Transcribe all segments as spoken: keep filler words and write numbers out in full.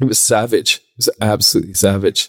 It was savage. It was absolutely savage.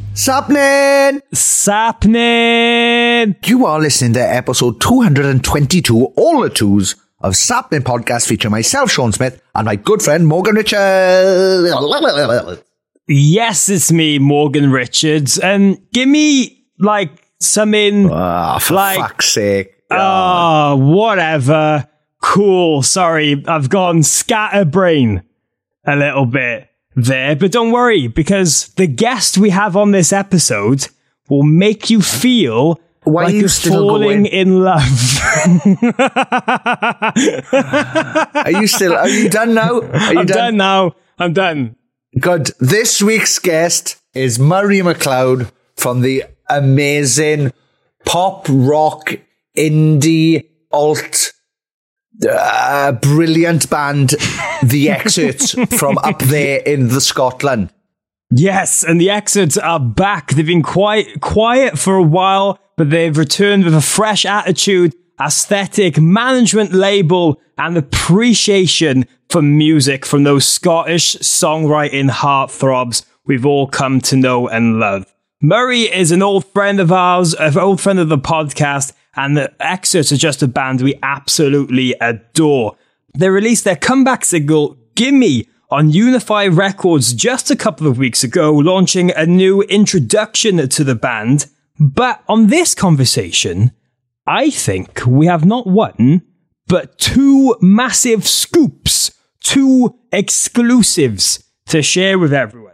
Sapnin! Sapnin! You are listening to episode two hundred twenty-two, all the twos, of Sapnin Podcast, featuring myself, Sean Smith, and my good friend, Morgan Richards. Yes, it's me, Morgan Richards. And um, give me, like, something... Ah, oh, for like, fuck's sake. Ah, oh, whatever. Cool. Sorry, I've gone scatterbrain a little bit there, but don't worry, because the guest we have on this episode will make you feel Why like you you're falling going? in love. Are you still, are you done now? Are you I'm done? done now. I'm done. Good. This week's guest is Murray McLeod from the amazing pop, rock, indie, alt, Uh, brilliant band, the Xcerts, from up there in the Scotland. Yes, and the Xcerts are back. They've been quite quiet for a while, but they've returned with a fresh attitude, aesthetic, management label, and appreciation for music from those Scottish songwriting heartthrobs we've all come to know and love. Murray is an old friend of ours, an old friend of the podcast, and the Xcerts are just a band we absolutely adore. They released their comeback single, Gimme, on Unify Records just a couple of weeks ago, launching a new introduction to the band. But on this conversation, I think we have not one, but two massive scoops, two exclusives to share with everyone.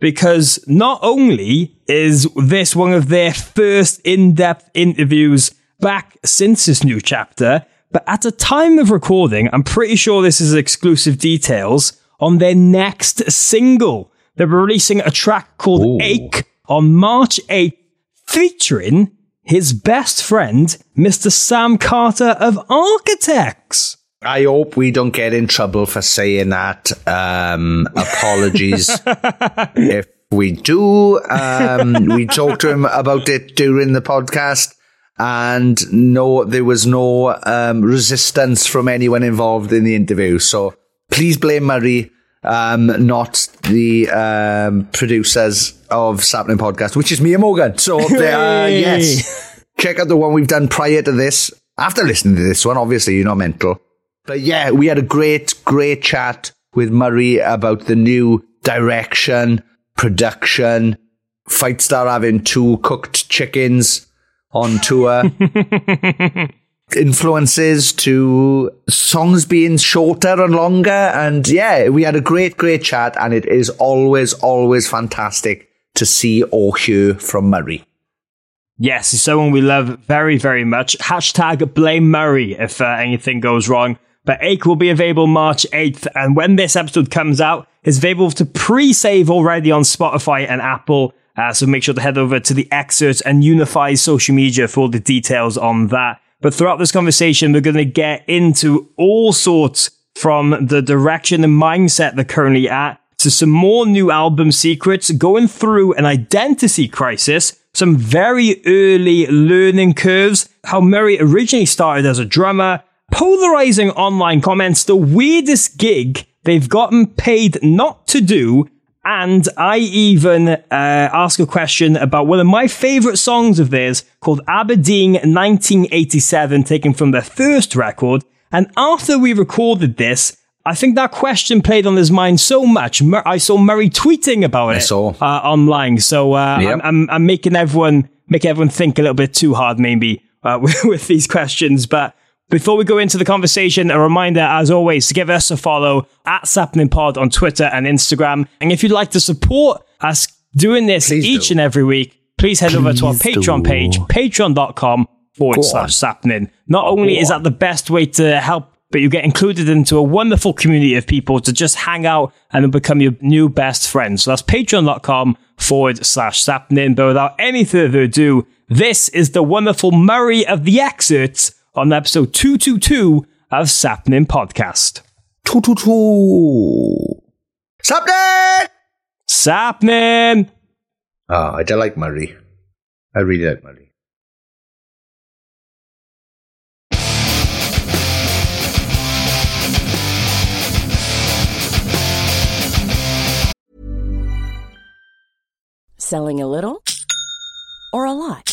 Because not only is this one of their first in-depth interviews back since this new chapter, but at the time of recording, I'm pretty sure this is exclusive details on their next single. They're releasing a track called Ooh. Ache on March eighth, featuring his best friend, Mister Sam Carter of Architects. I hope we don't get in trouble for saying that. Um, apologies if we do. Um, we talked to him about it during the podcast, and no, there was no um, resistance from anyone involved in the interview. So please blame Murray, um, not the um, producers of Sapnin Podcast, which is me and Morgan. So there, hey. Yes, check out the one we've done prior to this. After listening to this one, obviously you're not mental. But yeah, we had a great, great chat with Murray about the new direction, production, Fightstar having two cooked chickens on tour, influences to songs being shorter and longer. And yeah, we had a great, great chat. And it is always, always fantastic to see or hear from Murray. Yes, he's someone we love very, very much. Hashtag blame Murray if uh, anything goes wrong. But Ache will be available March eighth, and when this episode comes out, it's available to pre-save already on Spotify and Apple, uh, so make sure to head over to the Xcerts and Unify social media for all the details on that. But throughout this conversation, we're going to get into all sorts, from the direction and mindset they're currently at, to some more new album secrets, going through an identity crisis, some very early learning curves, how Murray originally started as a drummer, polarizing online comments, the weirdest gig they've gotten paid not to do, and I even uh, ask a question about one of my favourite songs of theirs called Aberdeen nineteen eighty-seven, taken from their first record. And after we recorded this, I think that question played on his mind so much. Mur- I saw Murray tweeting about it I saw. Uh, online. So uh, yep. I'm, I'm, I'm making everyone make everyone think a little bit too hard, maybe, uh, with, with these questions. But before we go into the conversation, a reminder, as always, to give us a follow at Sapnin Pod on Twitter and Instagram. And if you'd like to support us doing this please each do. and every week, please head please over to our Patreon do. page, patreon.com forward slash Sapnin. Not only is that the best way to help, but you get included into a wonderful community of people to just hang out and become your new best friend. So that's patreon.com forward slash Sapnin. But without any further ado, this is the wonderful Murray of the Xcerts on episode two twenty-two of Sapnin Podcast. two twenty-two Sapnin! Sapnin! Ah, oh, I like Murray. I really like Murray. Selling a little or a lot?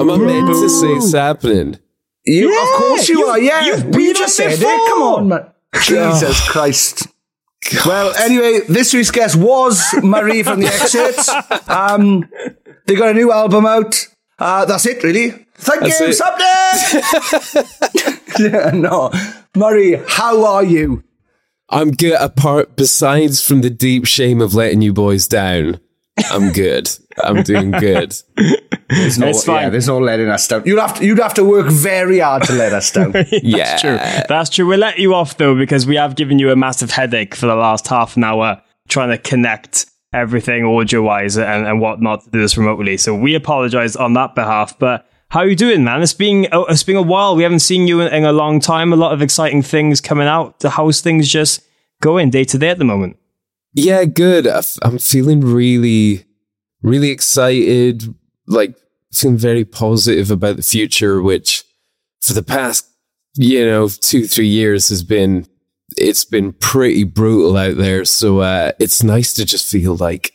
I'm meant to say Sapnin. You, yeah, of course you, you are. Yeah, you've been you just said it. Come on, man. Jesus oh. Christ. God. Well, anyway, this week's guest was Murray from the Xcerts. Um, they got a new album out. Uh, that's it, really. Thank that's you, it. Sapnin. yeah, no, Murray, how are you? I'm good, apart, besides from the deep shame of letting you boys down. I'm good. I'm doing good. There's no, it's fine. Yeah, there's no letting us down. You'd have to, you'd have to work very hard to let us down. That's yeah. true. That's true. We'll let you off, though, because we have given you a massive headache for the last half an hour trying to connect everything audio-wise and, and whatnot to do this remotely. So we apologise on that behalf, but... How are you doing, man? It's been, it's been a while. We haven't seen you in, in a long time. A lot of exciting things coming out. How's things just going day to day at the moment? Yeah, good. I'm feeling really, really excited. Like, feeling very positive about the future, which for the past, you know, two, three years has been, it's been pretty brutal out there. So uh, it's nice to just feel like,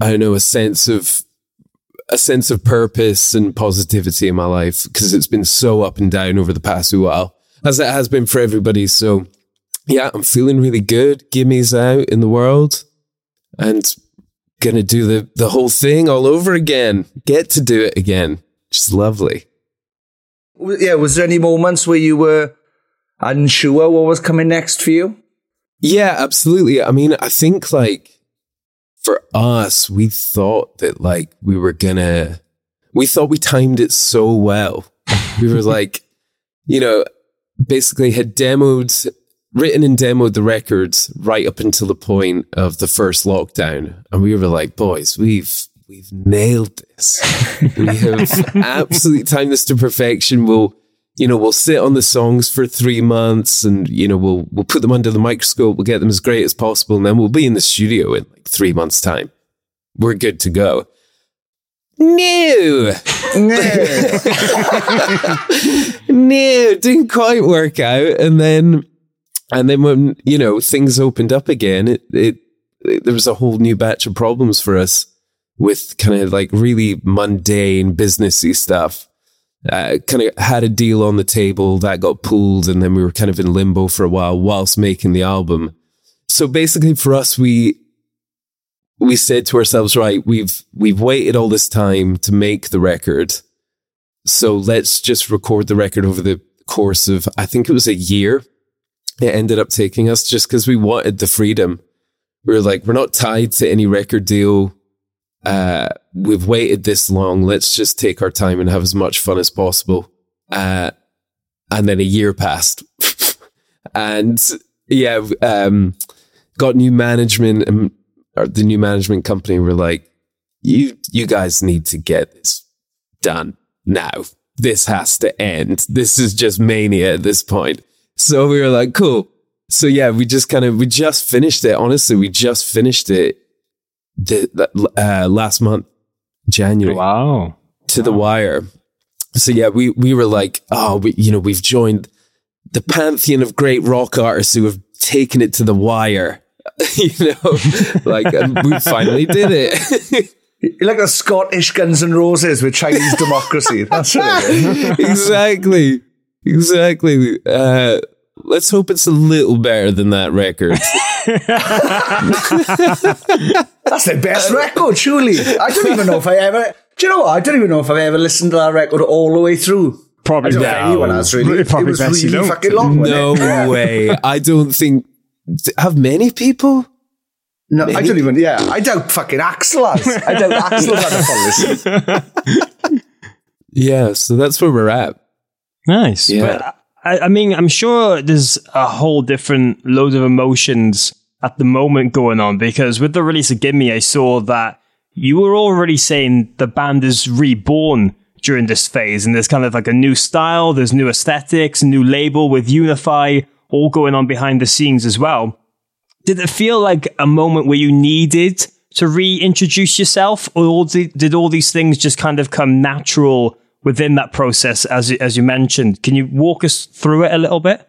I don't know, a sense of, a sense of purpose and positivity in my life, because it's been so up and down over the past while, as it has been for everybody. So yeah, I'm feeling really good. Gimme's out in the world and gonna do the, the whole thing all over again. Get to do it again. Just lovely. yeah, was there any moments where you were unsure what was coming next for you? Yeah, absolutely. I mean, I think like for us, we thought that like we were gonna, we thought we timed it so well. We were like, you know, basically had demoed, written and demoed the records right up until the point of the first lockdown. And we were like, boys, we've, we've nailed this. We have absolutely timed this to perfection. We'll, you know, we'll sit on the songs for three months and, you know, we'll, we'll put them under the microscope. We'll get them as great as possible. And then we'll be in the studio in like three months time. We're good to go. No, no, no, didn't quite work out. And then, and then when, you know, things opened up again, it, it, it there was a whole new batch of problems for us with kind of like really mundane businessy stuff. Uh, kind of had a deal on the table that got pulled, and then we were kind of in limbo for a while whilst making the album. So basically for us, we, we said to ourselves, right, we've we've waited all this time to make the record. So let's just record the record over the course of, I think it was a year. It ended up taking us just because we wanted the freedom. We were like, we're not tied to any record deal. Uh, we've waited this long. Let's just take our time and have as much fun as possible. Uh, and then a year passed. And yeah, um, got new management and Or the new management company were like, you you guys need to get this done now. This has to end. This is just mania at this point. So we were like, cool. So yeah, we just kind of, we just finished it. Honestly, we just finished it the, the, uh, last month, January. Wow. To wow. the wire. So yeah, we, we were like, oh, we, you know, we've joined the pantheon of great rock artists who have taken it to the wire. You know, like, and we finally did it. Like the Scottish Guns N' Roses with Chinese democracy. That's what it is. Exactly. Exactly. Uh, let's hope it's a little better than that record. That's the best record, surely. I don't even know if I ever... Do you know what? I don't even know if I've ever listened to that record all the way through. Probably not. Anyone has, really. Probably it was best really fucking long, No it? way. I don't think... Have many people? No, many? I don't even, yeah. I doubt fucking Axel has. I doubt Axel has had a policy. Yeah, so that's where we're at. Nice. Yeah. But I, I mean, I'm sure there's a whole different load of emotions at the moment going on, because with the release of Gimme, I saw that you were already saying the band is reborn during this phase, and there's kind of like a new style, there's new aesthetics, new label with Unify, all going on behind the scenes as well. Did it feel like a moment where you needed to reintroduce yourself, or did all these things just kind of come natural within that process, as, as you mentioned? Can you walk us through it a little bit?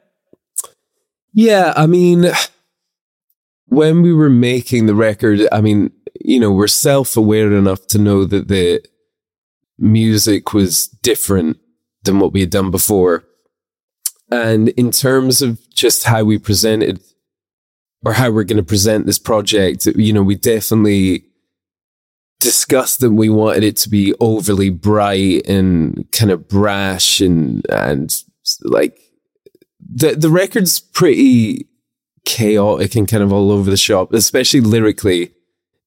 Yeah, I mean, when we were making the record, I mean, you know, we're self-aware enough to know that the music was different than what we had done before. And in terms of just how we presented or how we're going to present this project, you know, we definitely discussed that we wanted it to be overly bright and kind of brash and, and like the, the record's pretty chaotic and kind of all over the shop, especially lyrically.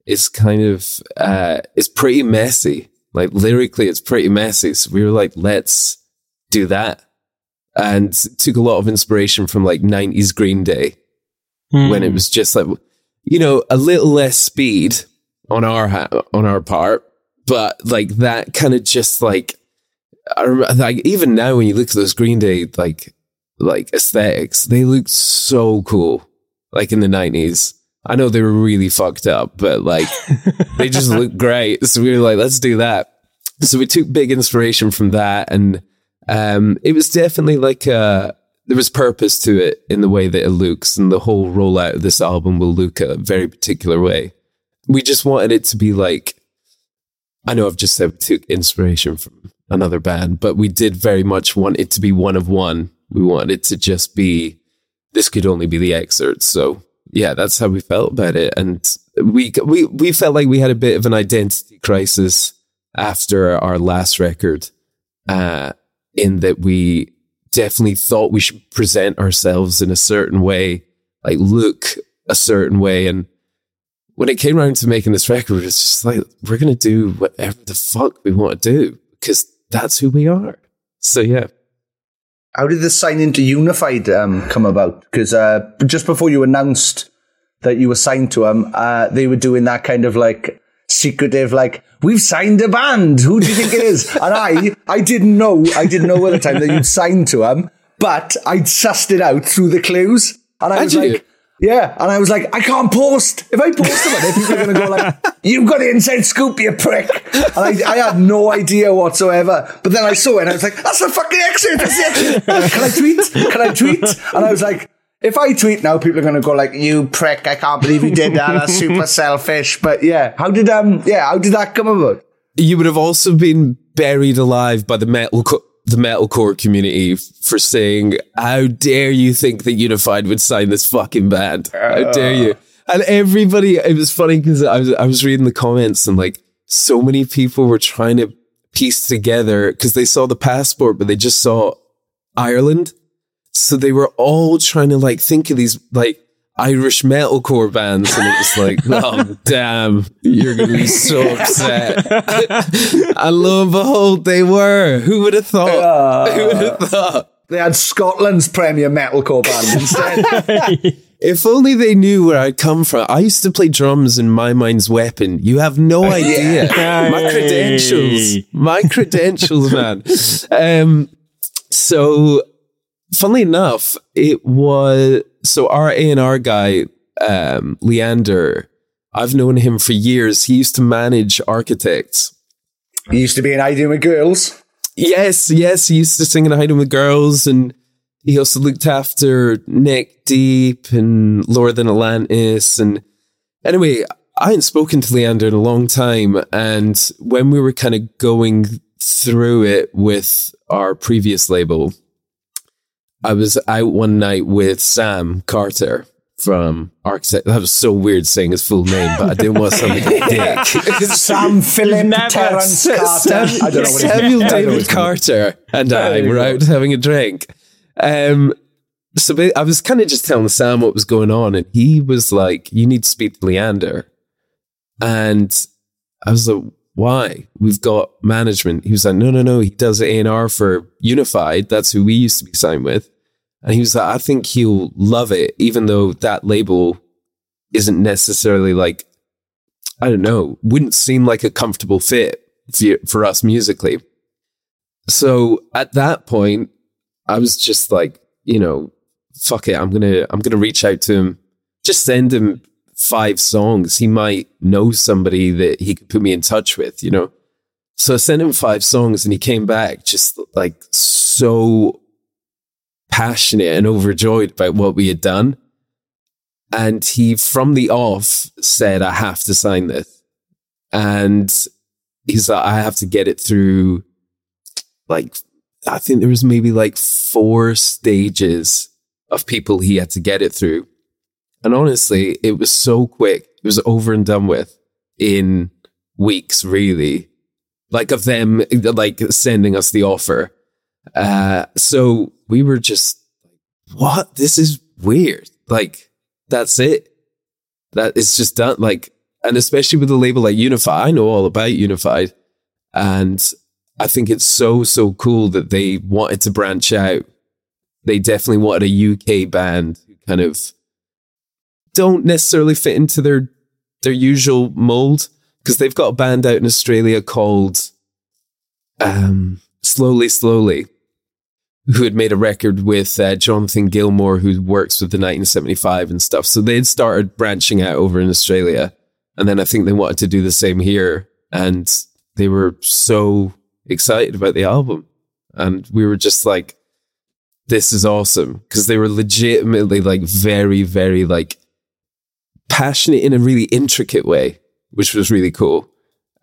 It's kind of, uh, it's pretty messy. Like lyrically, it's pretty messy. So we were like, let's do that. And took a lot of inspiration from like nineties Green Day mm. when it was just like, you know, a little less speed on our ha- on our part, but like that kind of just like, I remember, like even now when you look at those Green Day like like aesthetics, they looked so cool. Like in the nineties, I know they were really fucked up, but like they just looked great. So we were like, let's do that. So we took big inspiration from that and. Um, it was definitely like a, there was purpose to it in the way that it looks, and the whole rollout of this album will look a very particular way. We just wanted it to be like, I know I've just said we took inspiration from another band, but we did very much want it to be one of one. We wanted it to just be, this could only be the Xcerts. So yeah, that's how we felt about it. And we, we, we felt like we had a bit of an identity crisis after our last record. Uh, in that we definitely thought we should present ourselves in a certain way, like look a certain way. And when it came around to making this record, it's just like, we're going to do whatever the fuck we want to do because that's who we are. So, yeah. How did this signing to Unified um, come about? Because uh, just before you announced that you were signed to them, uh, they were doing that kind of like secretive, like, we've signed a band. Who do you think it is? And I, I didn't know, I didn't know at the time that you'd signed to them, but I'd sussed it out through the clues. And I How'd was like, do? Yeah. And I was like, I can't post. If I post about it, people are going to go like, you've got the inside scoop, you prick. And I, I had no idea whatsoever. But then I saw it and I was like, that's the fucking Xcerts. That's it. Can I tweet? Can I tweet? And I was like, if I tweet now, people are going to go like, you prick, I can't believe you did that. That's super selfish. But yeah, how did um, yeah, how did that come about? You would have also been buried alive by the metal co- the metalcore community for saying, how dare you think that Unified would sign this fucking band? How dare you? And everybody, it was funny because I was, I was reading the comments and like so many people were trying to piece together because they saw the passport, but they just saw Ireland. So they were all trying to like think of these like Irish metalcore bands, and it was like, oh damn, you're gonna be so upset. And lo and behold, they were. Who would have thought? Uh, Who would have thought? They had Scotland's premier metalcore band instead. If only they knew where I'd come from. I used to play drums in My Mind's Weapon. You have no idea. Yeah. My credentials. My credentials, man. Um, so funnily enough, it was, so our A and R guy, um, Leander, I've known him for years. He used to manage Architects. He used to be in Hiding With Girls. Yes, yes. He used to sing in Hiding With Girls, and he also looked after Neck Deep and Lower Than Atlantis. And anyway, I hadn't spoken to Leander in a long time. And when we were kind of going through it with our previous label, I was out one night with Sam Carter from Architect. That was so weird saying his full name, but I didn't want something to dick. Sam Philip Terrence Carter. Sam, I don't know what Samuel name. David Carter and I were out having a drink. Um, so I was kind of just telling Sam what was going on, and he was like, you need to speak to Leander. And I was like, why? We've got management. He was like, no, no, no. He does A and R for Unified. That's who we used to be signed with. And he was like, I think he'll love it, even though that label isn't necessarily like, I don't know, wouldn't seem like a comfortable fit for us musically. So at that point, I was just like, you know, fuck it. I'm going to, I'm going to reach out to him. Just send him five songs. He might know somebody that he could put me in touch with, you know? So I sent him five songs and he came back just like so passionate and overjoyed about what we had done. And he, from the off, said, I have to sign this. And he's like, I have to get it through, like, I think there was maybe like four stages of people he had to get it through. And honestly, it was so quick. It was over and done with in weeks, really. Like of them, like sending us the offer. Uh, so we were just, what? This is weird. Like, that's it. That it's just done. Like, and especially with a label like Unified, I know all about Unified. And I think it's so, so cool that they wanted to branch out. They definitely wanted a U K band who kind of don't necessarily fit into their their usual mold, because they've got a band out in Australia called um, Slowly Slowly, who had made a record with uh, Jonathan Gilmore, who works with the nineteen seventy-five and stuff. So they'd started branching out over in Australia, and then I think they wanted to do the same here, and they were so excited about the album, and we were just like, this is awesome, because they were legitimately like very, very like passionate in a really intricate way, which was really cool.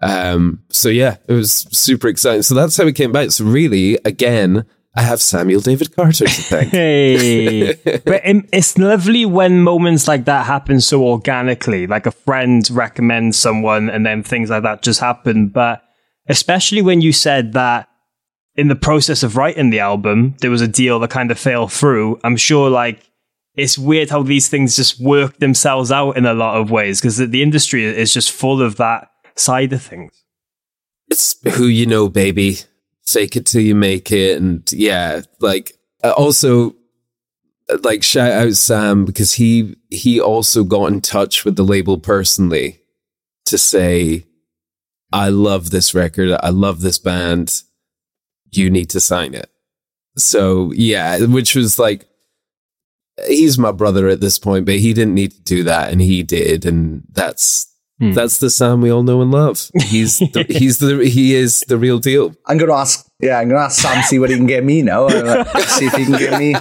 Um, so yeah, it was super exciting. So that's how we came back. So really, again, I have Samuel David Carter to thank. Hey, but it, it's lovely when moments like that happen so organically, like a friend recommends someone and then things like that just happen. But especially when you said that in the process of writing the album, there was a deal that kind of fell through. I'm sure, like, it's weird how these things just work themselves out in a lot of ways, because the, the industry is just full of that side of things. It's who you know, baby. Fake it till you make it. And yeah, like, also, like, shout out Sam, because he he also got in touch with the label personally to say, I love this record, I love this band, you need to sign it. So yeah, which was like, he's my brother at this point, but he didn't need to do that, and he did, and that's hmm. that's the Sam we all know and love. He's the, he's the he is the real deal. I'm gonna ask, yeah, I'm gonna ask Sam, see what he can get me now. See if he can get me.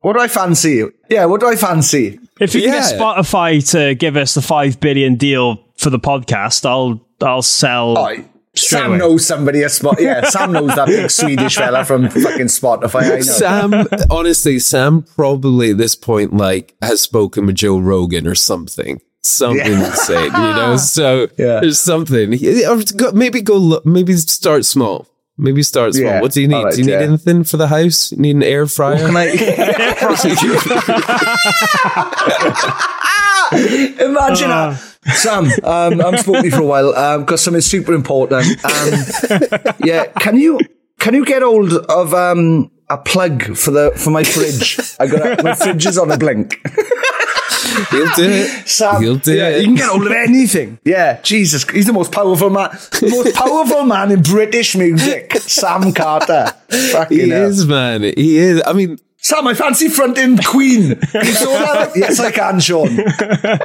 What do I fancy? Yeah, what do I fancy? If you yeah. can get Spotify to give us the five billion deal for the podcast, I'll I'll sell. Oh, Sam away. Knows somebody at Spotify. Yeah, Sam knows that big Swedish fella from fucking Spotify. I know. Sam, honestly, Sam probably at this point, like, has spoken with Joe Rogan or something. Something yeah. insane, you know? So yeah. there's something. Maybe go look, maybe start small. Maybe start small. Yeah. What do you need? Right, do you yeah. need anything for the house? You need an air fryer? Can I- Imagine uh. I- Sam, um, I haven't spoken to you for a while. Um, got something super important. Um, yeah, can you can you get hold of um, a plug for the for my fridge? I got a, my fridge is on a blink. He'll do it. Sam, He'll do yeah, it. You can get hold of anything. Yeah, Jesus. He's the most powerful man. The most powerful man in British music. Sam Carter. Fucking he hell. Is, man. He is. I mean, Sam, I fancy fronting Queen. You saw that? Yes, I can, Sean.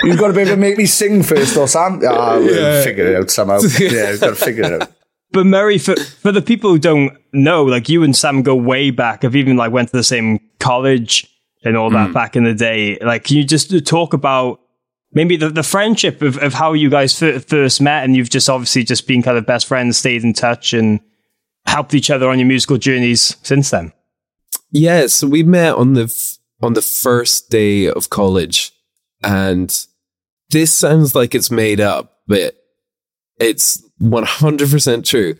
You've got to be able to make me sing first, though, Sam. Ah, we'll yeah. figure it out somehow. Yeah, we've got to figure it out. But Murray, for, for the people who don't know, like, you and Sam go way back. I've even, like, went to the same college and all that mm. back in the day. Like, can you just talk about maybe the, the friendship of, of how you guys f- first met, and you've just obviously just been kind of best friends, stayed in touch, and helped each other on your musical journeys since then? Yeah, so we met on the f- on the first day of college, and this sounds like it's made up, but it's one hundred percent true.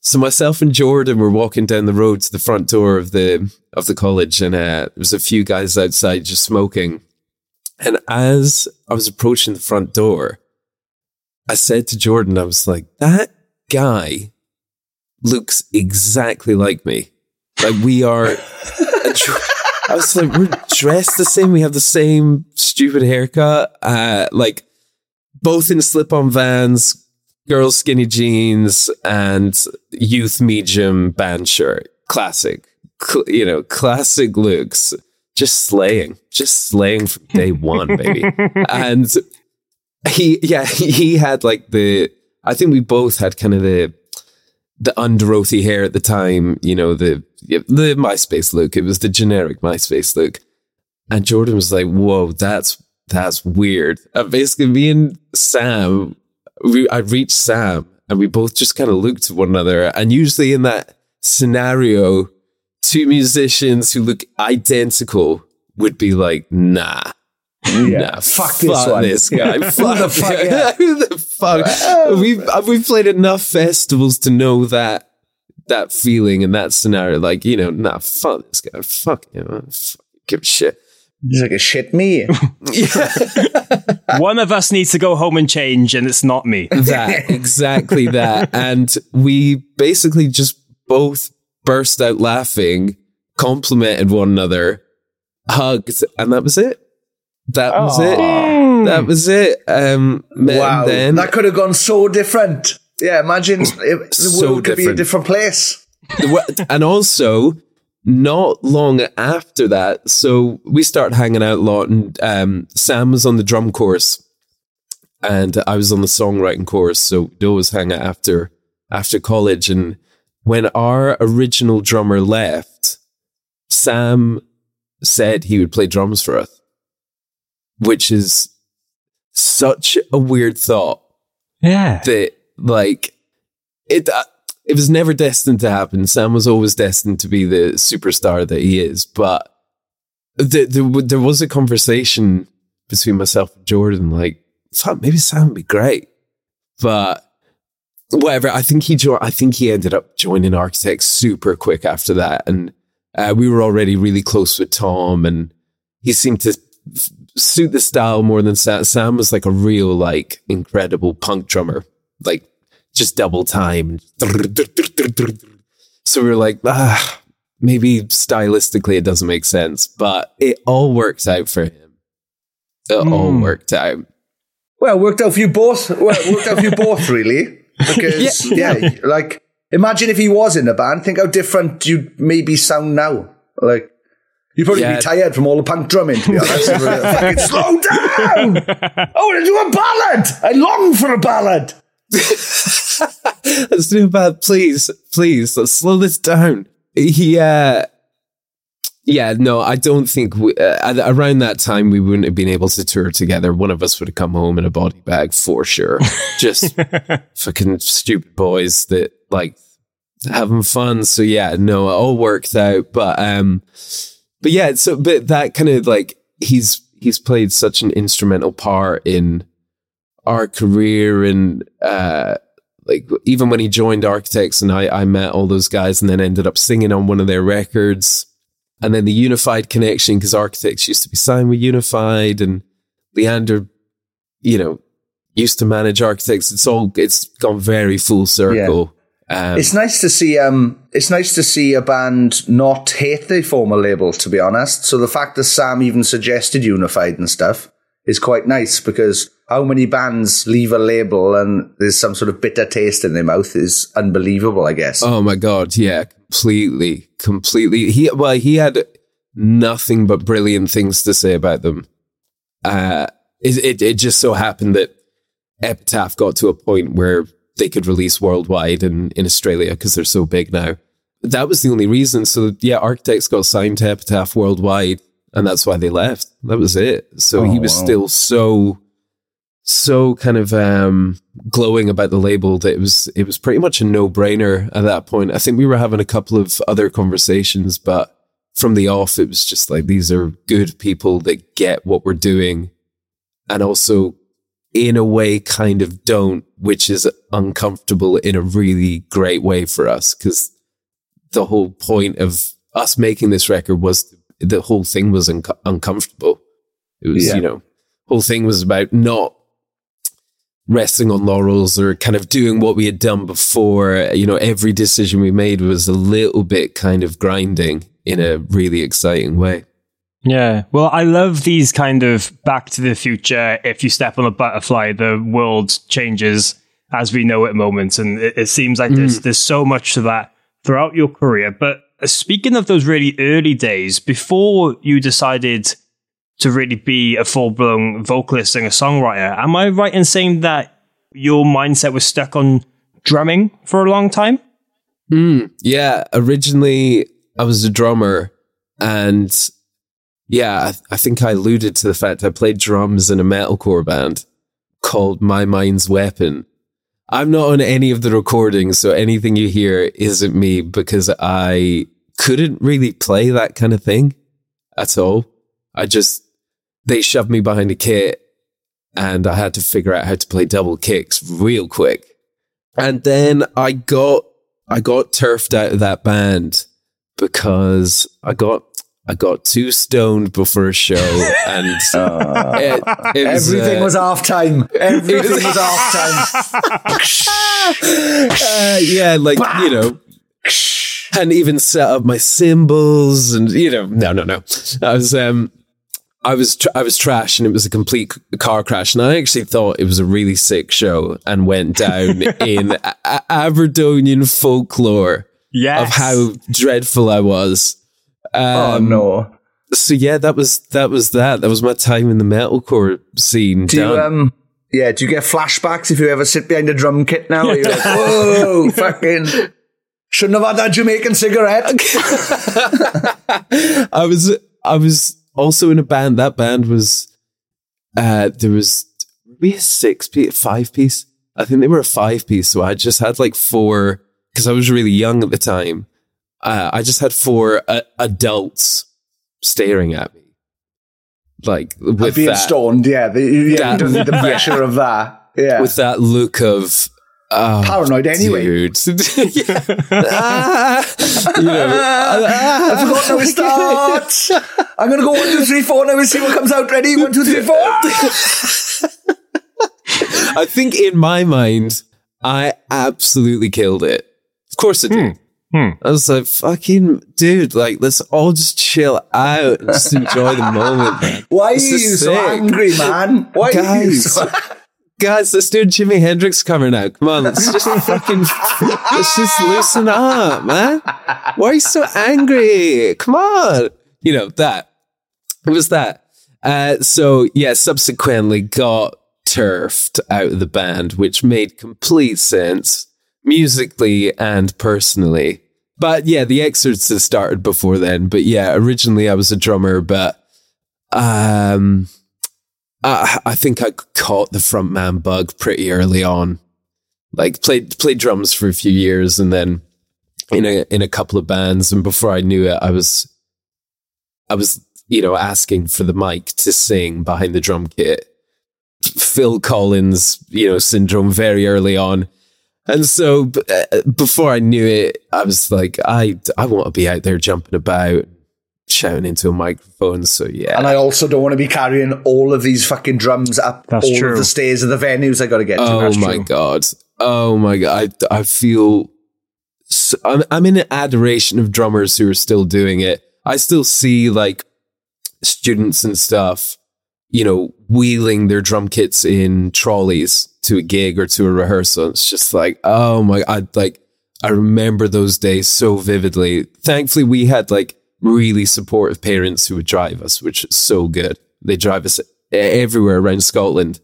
So myself and Jordan were walking down the road to the front door of the of the college, and uh, there was a few guys outside just smoking. And as I was approaching the front door, I said to Jordan, I was like, that guy looks exactly like me. Like, we are... I was like, we're dressed the same. We have the same stupid haircut. Uh, like, both in slip-on Vans, girls' skinny jeans, and youth medium band shirt. Classic, Cl- you know, classic looks. Just slaying, just slaying from day one, baby. And he, yeah, he had like the, I think we both had kind of the, the underothy hair at the time, you know, the, the MySpace look. It was the generic MySpace look. And Jordan was like, whoa, that's, that's weird. And basically me and Sam, We, I reached Sam, and we both just kind of looked at one another. And usually in that scenario, two musicians who look identical would be like, nah, yeah. nah, fuck, fuck this, fuck this guy. fuck the fuck, yeah. Who the fuck? We've, we've played enough festivals to know that that feeling and that scenario. Like, you know, nah, fuck this guy. Fuck him. Fuck, give a shit. He's like, a shit me. One of us needs to go home and change, and it's not me. That, exactly that. And we basically just both burst out laughing, complimented one another, hugged, and that was it. That was Aww. it. That was it. Um, wow. Then, that could have gone so different. Yeah, imagine if the so world could different. be a different place. And also... not long after that, so we started hanging out a lot, and um, Sam was on the drum course, and I was on the songwriting course, so we'd always hang out after, after college. And when our original drummer left, Sam said he would play drums for us, which is such a weird thought. Yeah. That, like, it... Uh, It was never destined to happen. Sam was always destined to be the superstar that he is. But there, there, there was a conversation between myself and Jordan, like, maybe Sam would be great. But whatever, I think he jo- I think he ended up joining Architects super quick after that. And uh, we were already really close with Tom, and he seemed to f- suit the style more than Sam. Sam was like a real, like, incredible punk drummer, like just double time. So we were like, ah, maybe stylistically it doesn't make sense, but it all worked out for him. It mm. all worked out. Well, worked out for you both. Well, worked out for you both, really. Because, yeah. yeah, like, imagine if he was in a band. Think how different you'd maybe sound now. Like, you'd probably yeah. be tired from all the punk drumming, to be honest. Fucking slow down! I want to do a ballad! I long for a ballad! Let's do a ballad, please. Please, let's slow this down. He, uh... Yeah, no, I don't think we, uh, around that time we wouldn't have been able to tour together. One of us would have come home in a body bag for sure. Just fucking stupid boys that like having fun. So yeah, no, it all worked out. But um, but yeah, so but that kind of like he's he's played such an instrumental part in our career, and uh, like even when he joined Architects and I, I met all those guys and then ended up singing on one of their records. And then the Unified connection, because Architects used to be signed with Unified, and Leander, you know, used to manage Architects. It's all it's gone very full circle. Yeah. Um, it's nice to see. Um, it's nice to see a band not hate their former label, to be honest. So the fact that Sam even suggested Unified and stuff is quite nice, because how many bands leave a label and there's some sort of bitter taste in their mouth is unbelievable, I guess. Oh my God, yeah. Completely, completely. He well, he had nothing but brilliant things to say about them. Uh, it, it it just so happened that Epitaph got to a point where they could release worldwide and in Australia because they're so big now. That was the only reason. So yeah, Architects got signed to Epitaph worldwide, and that's why they left. That was it. So oh, he was wow. still so so kind of um, glowing about the label that it was it was pretty much a no-brainer at that point. I think we were having a couple of other conversations, but from the off, it was just like, these are good people that get what we're doing and also, in a way, kind of don't, which is uncomfortable in a really great way for us, because the whole point of us making this record was the whole thing was un- uncomfortable. It was, yeah. you know, whole thing was about not resting on laurels or kind of doing what we had done before. You know, every decision we made was a little bit kind of grinding in a really exciting way. Yeah. Well, I love these kind of back to the future. If you step on a butterfly, the world changes as we know it moments. And it, it seems like mm. there's, there's so much to that throughout your career. But speaking of those really early days, before you decided to really be a full-blown vocalist and a songwriter, am I right in saying that your mindset was stuck on drumming for a long time? Mm, yeah, originally I was a drummer, and yeah, I, th- I think I alluded to the fact I played drums in a metalcore band called My Mind's Weapon. I'm not on any of the recordings, so anything you hear isn't me, because I couldn't really play that kind of thing at all. I just, they shoved me behind a kit and I had to figure out how to play double kicks real quick. And then I got, I got turfed out of that band because I got, I got too stoned before a show, and uh, it, it was, everything uh, was half time. Everything was, was half time. uh, yeah, like, bah! You know. Hadn't even set up my cymbals, and you know, no, no, no. I was, um, I was, tr- I was trash, and it was a complete c- car crash. And I actually thought it was a really sick show, and went down in a- a- Aberdonian folklore yes. of how dreadful I was. Um, oh no! So yeah, that was that was that. That was my time in the metalcore scene. Do you, um, yeah, do you get flashbacks if you ever sit behind a drum kit now? You're like, whoa, fucking. Shouldn't have had that Jamaican cigarette. I was, I was also in a band. That band was, uh, there was maybe a six piece, five piece. I think they were a five piece. So I just had like four, because I was really young at the time. Uh, I just had four uh, adults staring at me. Like with being that, stoned. Yeah. The, yeah that, you don't need the pressure yeah. of that. Yeah. With that look of, Oh, paranoid anyway. Dude. Yeah. ah, you know, I, I forgot how it starts. I'm going to go one, two, three, four now and see what comes out. Ready? One, two, three, four. I think in my mind, I absolutely killed it. Of course I did. Hmm. Hmm. I was like, fucking dude, like, let's all just chill out and just enjoy the moment, man. Why this are you so angry, man? Why Guys. are you so Guys, let's do a Jimi Hendrix cover now. Come on, let's just fucking, let's just loosen up, man. Why are you so angry? Come on. You know, that. It was that. Uh, so, yeah, subsequently got turfed out of the band, which made complete sense, musically and personally. But, yeah, the Xcerts had started before then. But, yeah, originally I was a drummer, but... um. Uh, I think I caught the frontman bug pretty early on. Like played played drums for a few years, and then in a in a couple of bands. And before I knew it, I was I was you know asking for the mic to sing behind the drum kit. Phil Collins, you know, syndrome very early on. And so uh, before I knew it, I was like, I I want to be out there jumping about, shouting into a microphone. So yeah, and I also don't want to be carrying all of these fucking drums up that's all true. Of the stairs of the venues I got to get to. Oh my true. god! Oh my god! I I feel so, I'm I'm in adoration of drummers who are still doing it. I still see like students and stuff, you know, wheeling their drum kits in trolleys to a gig or to a rehearsal. It's just like, oh my! I like I remember those days so vividly. Thankfully, we had like really supportive parents who would drive us, which is so good. They drive us everywhere around Scotland.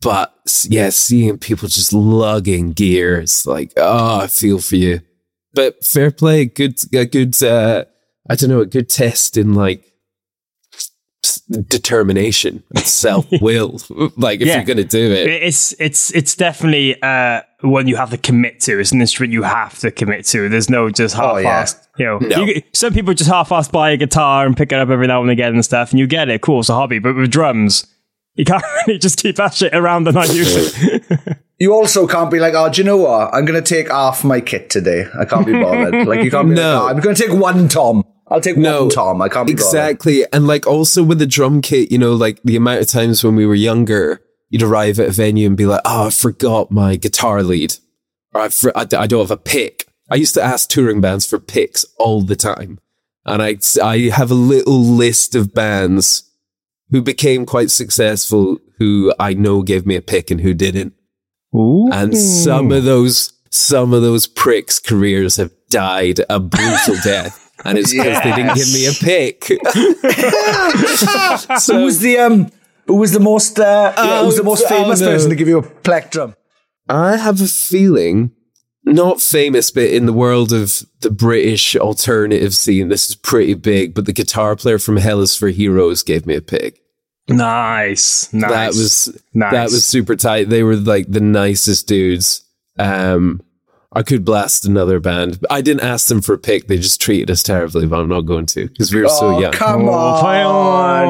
But yeah, seeing people just lugging gear, it's like, oh, I feel for you. But fair play, good, a good, uh, I don't know, a good test in like determination, self will. Like if yeah. you're going to do it, it's it's it's definitely uh, one you have to commit to. It's an instrument you have to commit to. There's no just half-assed. Oh, yeah. You know, no. you, some people just half-assed buy a guitar and pick it up every now and again and stuff, and you get it. Cool, it's a hobby. But with drums, you can't really just keep that shit around and not use it. You also can't be like, oh, do you know what? I'm going to take half my kit today. I can't be bothered. Like you can't be no. like, oh, I'm going to take one tom. I'll take no, one tom. I can't be exactly. bothered. And like also with the drum kit, you know, like the amount of times when we were younger, you'd arrive at a venue and be like, oh, I forgot my guitar lead. Or I, for- I, I don't have a pick. I used to ask touring bands for picks all the time. And I, I have a little list of bands who became quite successful, who I know gave me a pick and who didn't. Ooh. And some of those, some of those pricks' careers have died a brutal death. And it's because yes. they didn't give me a pick. So who was the, um, who was the most, uh, oh, yeah, who was the most famous oh, no. person to give you a plectrum? I have a feeling... not famous, but in the world of the British alternative scene, this is pretty big, but the guitar player from Hell Is for Heroes gave me a pick. Nice. Nice. That was, nice. That was super tight. They were like the nicest dudes. Um, I could blast another band. I didn't ask them for a pick. They just treated us terribly, but I'm not going to because we were oh, so young. Come oh, on.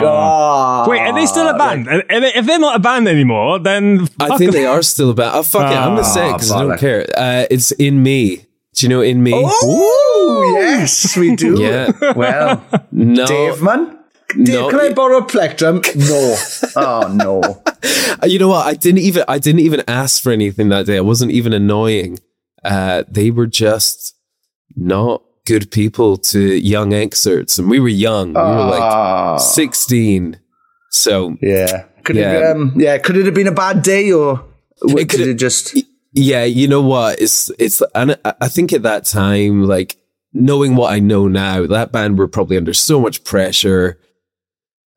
God. Wait, are they still a band? Like, if they're not a band anymore, then fuck I think them. They are still a band. Oh, fuck oh, it. I'm going to say it because I don't it. care. Uh, it's In Me. Do you know In Me? Oh, ooh, yes, we do. Yeah. Well, no. Dave, man. Dave, no. Can I borrow a plectrum? No. Oh, no. You know what? I didn't even I didn't even ask for anything that day. I wasn't even annoying. Uh, they were just not good people to young Xcerts. And we were young. Oh. We were like sixteen. So, yeah. Could yeah. It, um, yeah. Could it have been a bad day or what, it could it just... Yeah, you know what? It's it's. And I think at that time, like, knowing what I know now, that band were probably under so much pressure.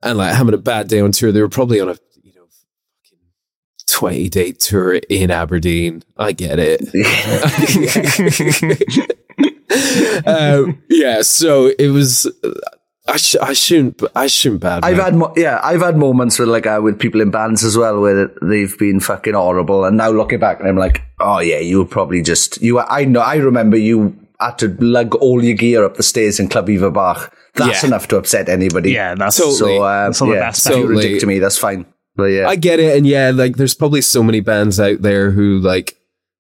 And like having a bad day on tour, they were probably on a you know twenty day tour in Aberdeen. I get it. um, yeah, so it was. I sh- I shouldn't I shouldn't bad. I've had mo- yeah I've had moments with like uh, with people in bands as well where they've been fucking horrible, and now looking back, and I'm like, oh yeah, you were probably just you. Were, I know I remember you had to lug all your gear up the stairs in Club Eva Bach. That's yeah. enough to upset anybody. Yeah, that's totally. So, uh, that's all yeah, that's totally. Ridiculous to me. That's fine. But yeah, I get it. And yeah, like there's probably so many bands out there who like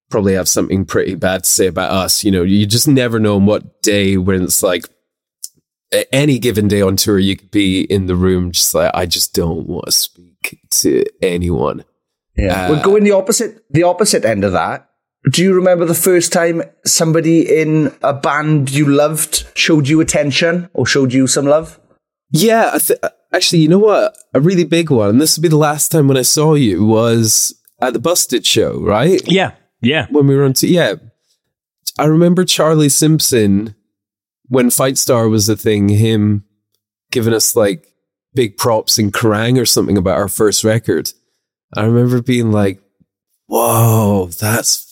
probably have something pretty bad to say about us. You know, you just never know on what day when it's like any given day on tour, you could be in the room just like, I just don't want to speak to anyone. Yeah, uh, we're going the opposite, the opposite end of that. Do you remember the first time somebody in a band you loved showed you attention or showed you some love? Yeah, I th- actually, you know what? A really big one, and this would be the last time when I saw you, was at the Busted show, right? Yeah, yeah. When we were on t- yeah. I remember Charlie Simpson, when Fightstar was a thing, him giving us like big props in Kerrang or something about our first record. I remember being like, whoa, that's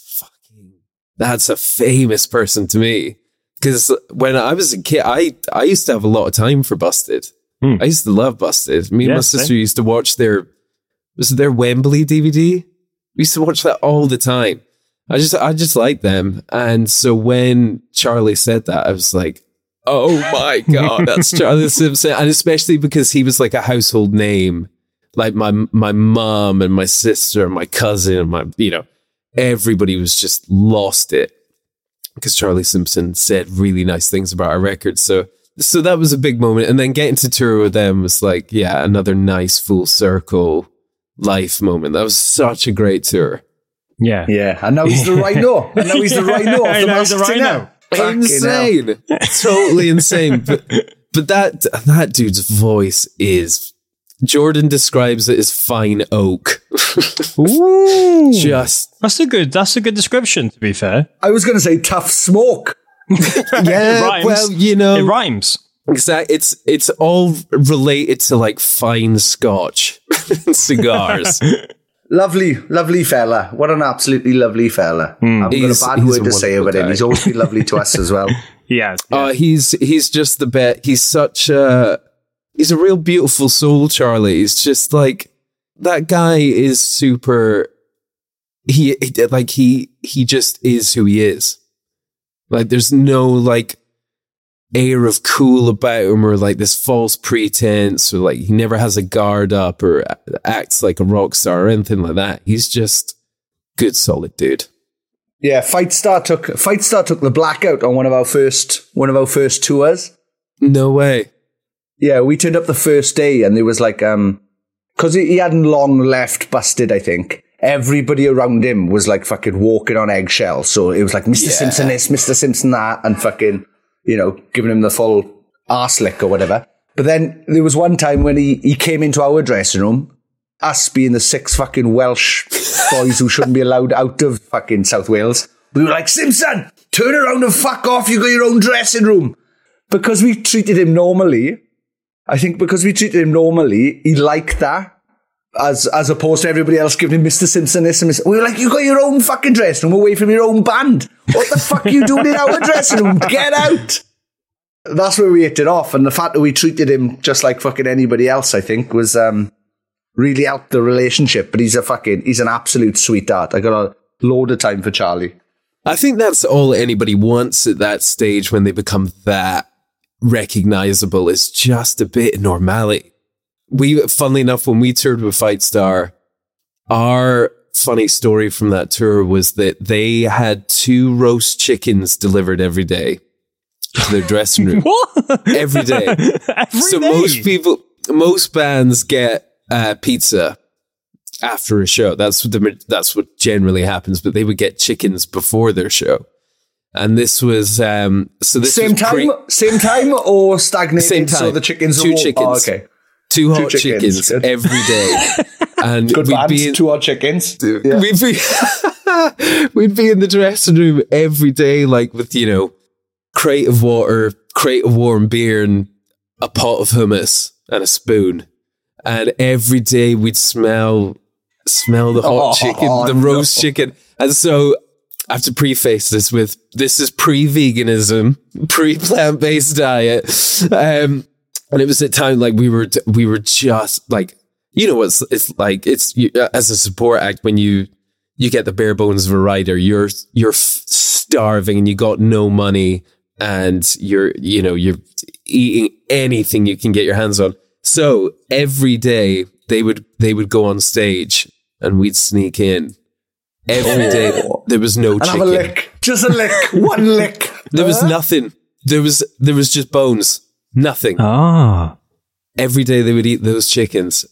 That's a famous person to me. Because when I was a kid, I, I used to have a lot of time for Busted. Mm. I used to love Busted. Me and yeah, my sister same. used to watch their, was it their Wembley D V D? We used to watch that all the time. I just, I just liked them. And so when Charlie said that, I was like, oh my God, that's Charlie Simpson. And especially because he was like a household name. Like my, my mom and my sister and my cousin and my, you know, everybody was just lost it because Charlie Simpson said really nice things about our record. So, so that was a big moment. And then getting to tour with them was like, yeah, another nice full circle life moment. That was such a great tour. Yeah. Yeah. And now he's the rhino. And now he's the rhino. And now he's the rhino. Insane. Totally insane. But, but that, that dude's voice is, Jordan describes it as fine oak. Ooh, just that's a good that's a good description. To be fair, I was going to say tough smoke. Yeah, well, you know, it rhymes. Exactly, it's it's all related to like fine Scotch cigars. Lovely, lovely fella. What an absolutely lovely fella. Mm. I've he's, got a bad word a to say about guy. him. He's always been lovely to us as well. Yeah, yeah. Uh, he's he's just the best. He's such a he's a real beautiful soul, Charlie. He's just like. That guy is super, he, he, like, he, he just is who he is. Like, there's no, like, air of cool about him or, like, this false pretense or, like, he never has a guard up or acts like a rock star or anything like that. He's just good, solid dude. Yeah, Fightstar took, Fightstar took the blackout on one of our first, one of our first tours. No way. Yeah, we turned up the first day and there was, like, um... because he hadn't long left Busted, I think. Everybody around him was like fucking walking on eggshells. So it was like, Mister Yeah. Simpson this, Mister Simpson that, and fucking, you know, giving him the full arse lick or whatever. But then there was one time when he, he came into our dressing room, us being the six fucking Welsh boys who shouldn't be allowed out of fucking South Wales. We were like, Simpson, turn around and fuck off. You got your own dressing room. Because we treated him normally. I think because we treated him normally, he liked that, as as opposed to everybody else giving him Mister Simpson this and Mister We were like, you got your own fucking dressing room away from your own band. What the fuck are you doing in our dressing room? Get out. That's where we hit it off. And the fact that we treated him just like fucking anybody else, I think, was um really helped the relationship. But he's a fucking, he's an absolute sweetheart. I got a load of time for Charlie. I think that's all anybody wants at that stage when they become that recognizable, is just a bit of normality. We, funnily enough, when we toured with Fightstar, our funny story from that tour was that they had two roast chickens delivered every day to their dressing room. What? Every day. every so day? most people, most bands get uh, pizza after a show. That's what the, that's what generally happens. But they would get chickens before their show. And this was um, so this same was time, pre- same time or stagnated. Same time. So the chickens, two were chickens, oh, okay, two hot two chickens, chickens every day. And good we'd be in, two hot chickens. Yeah. We'd be we'd be in the dressing room every day, like with you know, crate of water, crate of warm beer, and a pot of hummus and a spoon. And every day we'd smell smell the hot oh, chicken, oh, the roast no. chicken, and so. I have to preface this with, this is pre-veganism, pre-plant-based diet. Um, and it was at time, like, we were we were just, like, you know what it's, it's like? It's you, as a support act, when you you get the bare bones of a rider, you're you're starving and you got no money and you're, you know, you're eating anything you can get your hands on. So every day they would they would go on stage and we'd sneak in every day. There was no chicken. Have a lick. Just a lick. One lick. There was nothing. There was there was just bones. Nothing. Ah. Every day they would eat those chickens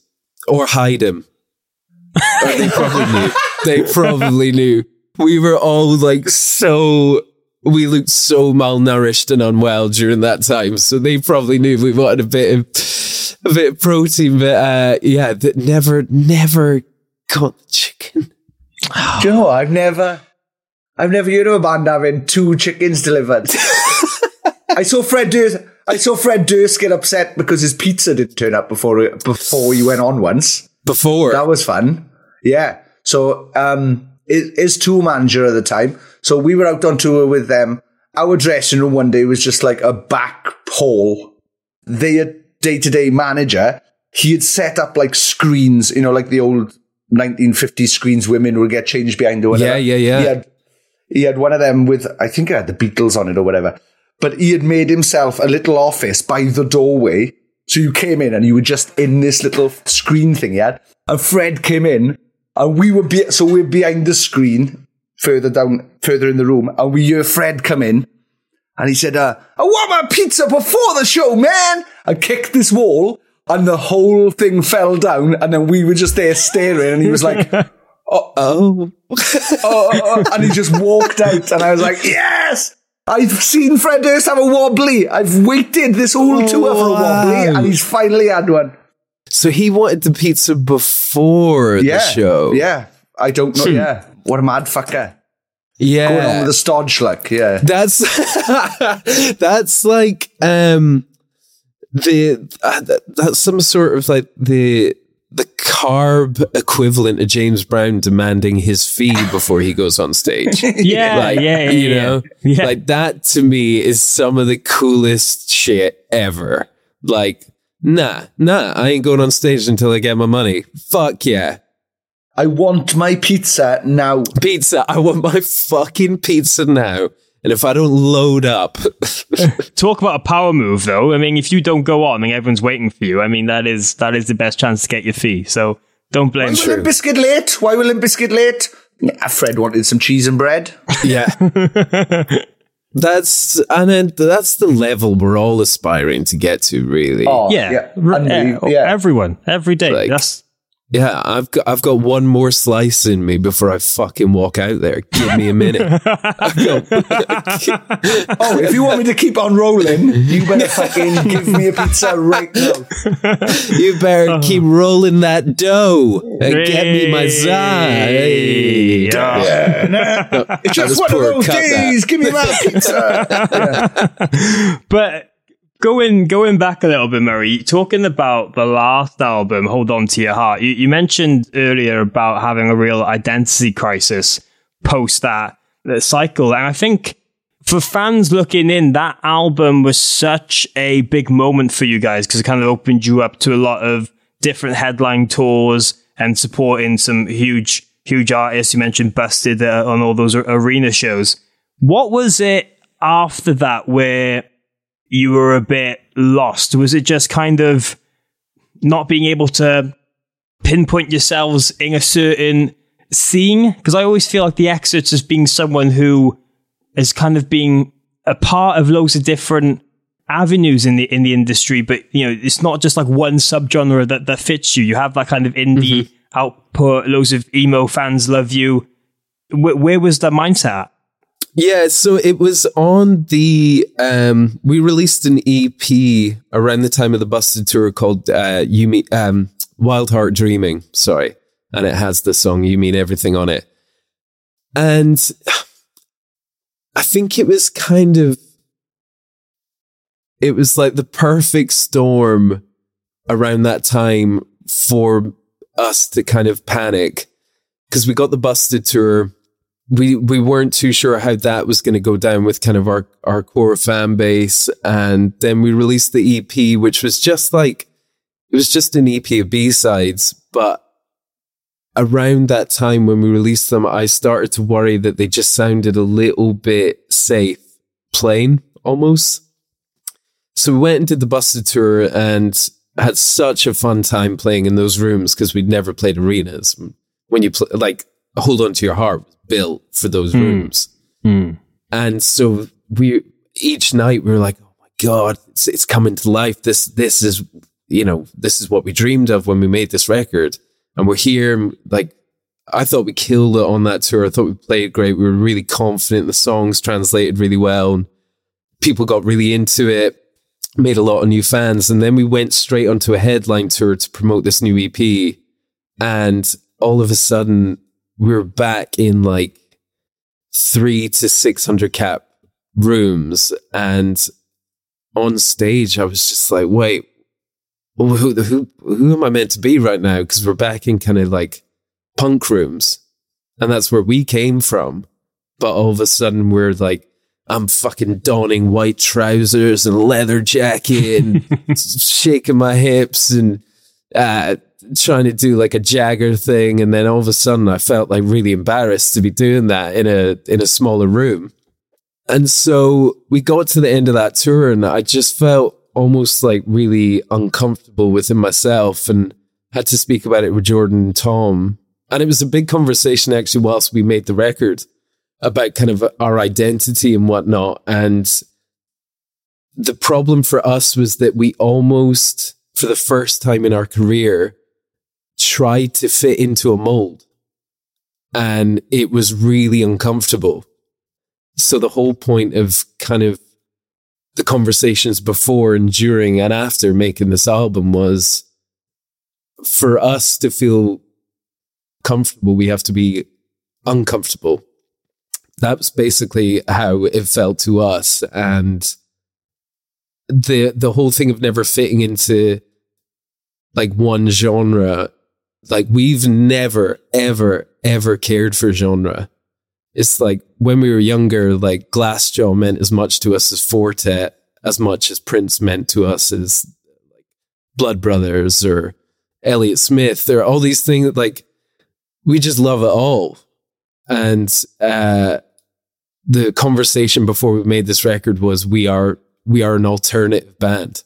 or hide them. Or they probably knew. They probably knew. We were all like so. We looked so malnourished and unwell during that time, so they probably knew we wanted a bit of a bit of protein. But uh, yeah, that never, never got the chicken. Oh. Do you know what? I've never, I've never heard of a band having two chickens delivered. I saw Fred Durst. I saw Fred Durst get upset because his pizza didn't turn up before before he went on once. Before that was fun. Yeah. So um, his tour manager at the time. So we were out on tour with them. Our dressing room one day was just like a back hall. Their day-to-day manager, he had set up like screens, you know, like the old nineteen fifties screens women would get changed behind or whatever. Yeah, yeah, yeah. He had, he had one of them with, I think it had the Beatles on it or whatever. But he had made himself a little office by the doorway. So you came in and you were just in this little screen thing he had. And Fred came in and we were, be- so we're behind the screen. Further down, further in the room, and we hear Fred come in, and he said, uh, I want my pizza before the show, man! I kicked this wall, and the whole thing fell down, and then we were just there staring, and he was like, oh, oh, oh, oh, and he just walked out, and I was like, yes! I've seen Fred Durst have a wobbly! I've waited this whole oh, tour for a wobbly, wow. And he's finally had one. So he wanted the pizza before yeah, the show? Yeah, I don't know, yeah. What a mad fucker. Yeah. Going on with a stodge, like, yeah. That's, that's like, um, the, uh, that, that's some sort of like the, the carb equivalent of James Brown demanding his fee before he goes on stage. yeah, like, yeah, yeah. You know, yeah. Like that to me is some of the coolest shit ever. Like, nah, nah, I ain't going on stage until I get my money. Fuck yeah. I want my pizza now. Pizza. I want my fucking pizza now. And if I don't load up. Talk about a power move, though. I mean, if you don't go on, I mean, everyone's waiting for you. I mean, that is that is the best chance to get your fee. So don't blame me. Why were Limp Bizkit late? Why were Limp Bizkit late? Nah, Fred wanted some cheese and bread. Yeah. That's and then that's the level we're all aspiring to get to, really. Oh, yeah. Yeah. And yeah. We, yeah. Everyone. Every day. Like, that's... Yeah, I've got I've got one more slice in me before I fucking walk out there. Give me a minute. Oh, if you want me to keep on rolling, you better fucking give me a pizza right now. You better keep rolling that dough and hey, get me my za. Hey. Yeah. Yeah. No, no, it's just one of those days. That. Give me that pizza. Yeah. But. Going going back a little bit, Murray, talking about the last album, Hold On To Your Heart, you, you mentioned earlier about having a real identity crisis post that, that cycle. And I think for fans looking in, that album was such a big moment for you guys because it kind of opened you up to a lot of different headline tours and supporting some huge, huge artists. You mentioned Busted uh, on all those arena shows. What was it after that where... you were a bit lost? Was it just kind of not being able to pinpoint yourselves in a certain scene? Because I always feel like the Xcerts as being someone who is kind of being a part of loads of different avenues in the in the industry, but you know, it's not just like one subgenre that, that fits you. You have that kind of indie mm-hmm. output, loads of emo fans love you. Where, where was the mindset at? Yeah, so it was on the, um, we released an E P around the time of the Busted Tour called uh, You Mean, um, Wild Heart Dreaming, sorry. And it has the song You Mean Everything on it. And I think it was kind of, it was like the perfect storm around that time for us to kind of panic. Because we got the Busted Tour. We we weren't too sure how that was going to go down with kind of our, our core fan base. And then we released the E P, which was just like, it was just an E P of B-sides. But around that time when we released them, I started to worry that they just sounded a little bit safe, plain almost. So we went and did the Busted Tour and had such a fun time playing in those rooms because we'd never played arenas. When you play, like, Hold On To Your Heart was built for those mm. rooms. Mm. And so we each night we were like, oh my God, it's, it's coming to life. This, this is, you know, this is what we dreamed of when we made this record. And we're here. And like, I thought we killed it on that tour. I thought we played great. We were really confident. The songs translated really well. And people got really into it. Made a lot of new fans, and then we went straight onto a headline tour to promote this new E P, and all of a sudden we were back in like three to six hundred cap rooms, and on stage I was just like, "Wait, who who who am I meant to be right now?" Because we're back in kind of like punk rooms, and that's where we came from. But all of a sudden we're like, I'm fucking donning white trousers and leather jacket and shaking my hips and uh, trying to do like a Jagger thing. And then all of a sudden I felt like really embarrassed to be doing that in a, in a smaller room. And so we got to the end of that tour and I just felt almost like really uncomfortable within myself and had to speak about it with Jordan and Tom. And it was a big conversation actually whilst we made the record, about kind of our identity and whatnot. And the problem for us was that we almost, for the first time in our career, tried to fit into a mold. And it was really uncomfortable. So the whole point of kind of the conversations before and during and after making this album was for us to feel comfortable, we have to be uncomfortable. That was basically how it felt to us. And the the whole thing of never fitting into like one genre, like we've never, ever, ever cared for genre. It's like when we were younger, like Glassjaw meant as much to us as Fortet, as much as Prince meant to us as like Blood Brothers or Elliot Smith. There are all these things that like, we just love it all. And uh, the conversation before we made this record was we are we are an alternative band.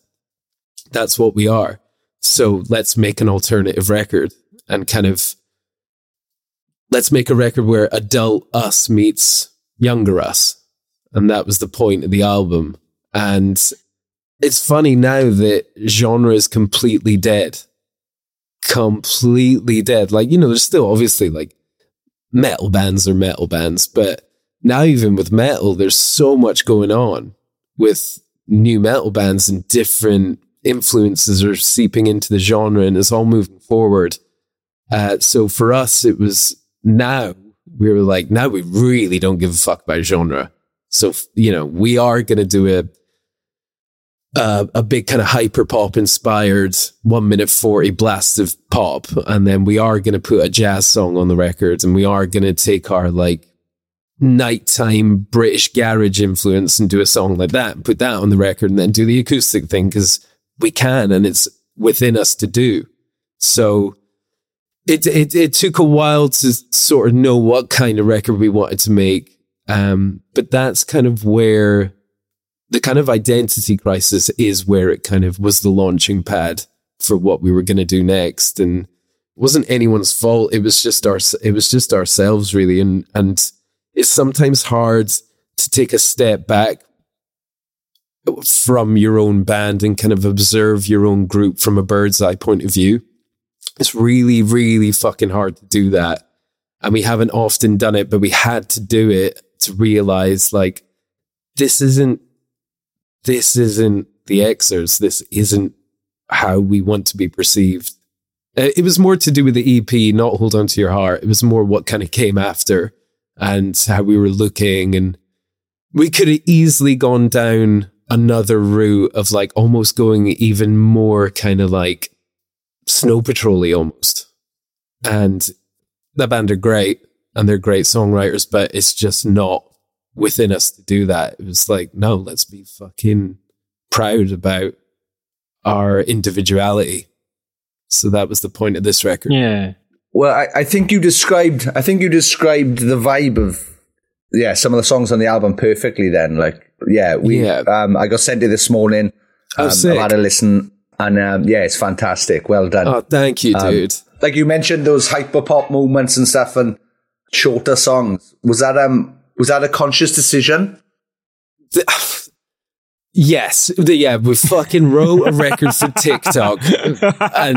That's what we are. So let's make an alternative record and kind of let's make a record where adult us meets younger us. And that was the point of the album. And it's funny now that genre is completely dead. Completely dead. Like, you know, there's still obviously like metal bands are metal bands, but now even with metal, there's so much going on with new metal bands and different influences are seeping into the genre and it's all moving forward. Uh, so for us, it was now we were like, now we really don't give a fuck about genre. So, you know, we are going to do a, Uh, a big kind of hyper pop inspired one minute forty blast of pop, and then we are going to put a jazz song on the record, and we are going to take our like nighttime British garage influence and do a song like that and put that on the record, and then do the acoustic thing because we can and it's within us to do. So it it it took a while to sort of know what kind of record we wanted to make, um, but that's kind of where. The kind of identity crisis is where it kind of was the launching pad for what we were going to do next. And it wasn't anyone's fault. It was just our, it was just ourselves really. And, and it's sometimes hard to take a step back from your own band and kind of observe your own group from a bird's eye point of view. It's really, really fucking hard to do that. And we haven't often done it, but we had to do it to realize like, this isn't, this isn't the Xcerts. This isn't how we want to be perceived. It was more to do with the E P, not Hold On To Your Heart. It was more what kind of came after and how we were looking. And we could have easily gone down another route of like almost going even more kind of like Snow Patrol-y almost. And that band are great and they're great songwriters, but it's just not within us to do that. It was like, no, let's be fucking proud about our individuality. So that was the point of this record. Yeah. Well, I, I think you described, I think you described the vibe of, yeah, some of the songs on the album perfectly then. Like, yeah, we, yeah. Um, I got sent it this morning. Um, I've had a listen. And um, yeah, it's fantastic. Well done. Oh, thank you, dude. Um, like you mentioned those hyperpop moments and stuff and shorter songs. Was that um was that a conscious decision? Yes. Yeah, we fucking wrote a record for TikTok and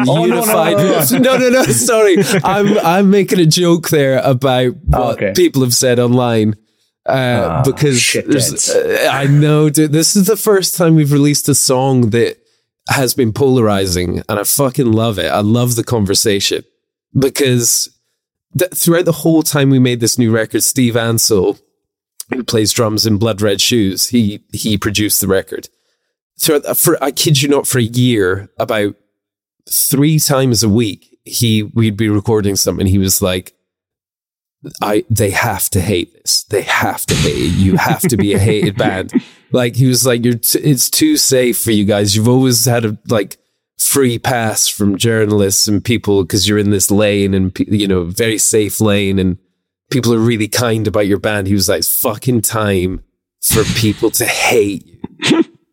oh, Unified. No no no. no, no, no, sorry. I'm I'm making a joke there about what okay. people have said online. Uh, oh, because there's, uh, I know, dude, this is the first time we've released a song that has been polarizing, and I fucking love it. I love the conversation because th- throughout the whole time we made this new record, Steve Ansell, who plays drums in Blood Red Shoes, he he produced the record. So for, I kid you not, for a year, about three times a week, he we'd be recording something. He was like, I they have to hate this. They have to hate it. You have to be a hated band. Like he was like, you're t- it's too safe for you guys. You've always had a like free pass from journalists and people because you're in this lane and pe- you know, very safe lane, and people are really kind about your band. He was like, it's fucking time for people to hate you.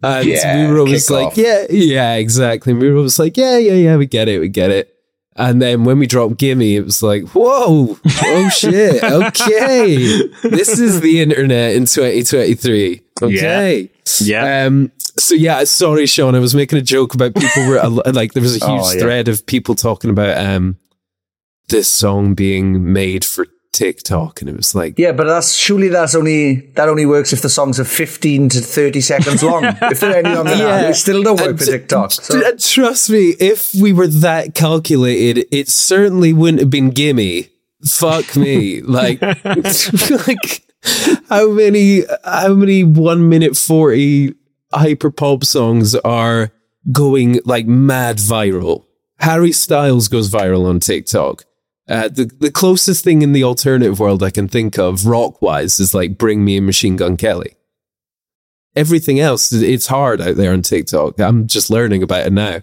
And yeah, we were always like, off. yeah, yeah, exactly. And we were always like, yeah, yeah, yeah, we get it, we get it. And then when we dropped Gimme, it was like, whoa, oh shit, okay. This is the internet in twenty twenty-three. Okay. Yeah. yeah. Um, so yeah, sorry, Sean, I was making a joke about people were, like there was a huge oh, yeah. thread of people talking about um, this song being made for TikTok, and it was like, yeah, but that's surely that's only that only works if the songs are fifteen to thirty seconds long. If they're any longer, yeah. now, they still don't work and for t- TikTok. So. T- trust me, if we were that calculated, it certainly wouldn't have been Gimme. Fuck me, like, like how many how many one minute forty hyper pop songs are going like mad viral? Harry Styles goes viral on TikTok. Uh, the, the closest thing in the alternative world I can think of, rock-wise, is like Bring Me a Machine Gun Kelly. Everything else, it's hard out there on TikTok. I'm just learning about it now.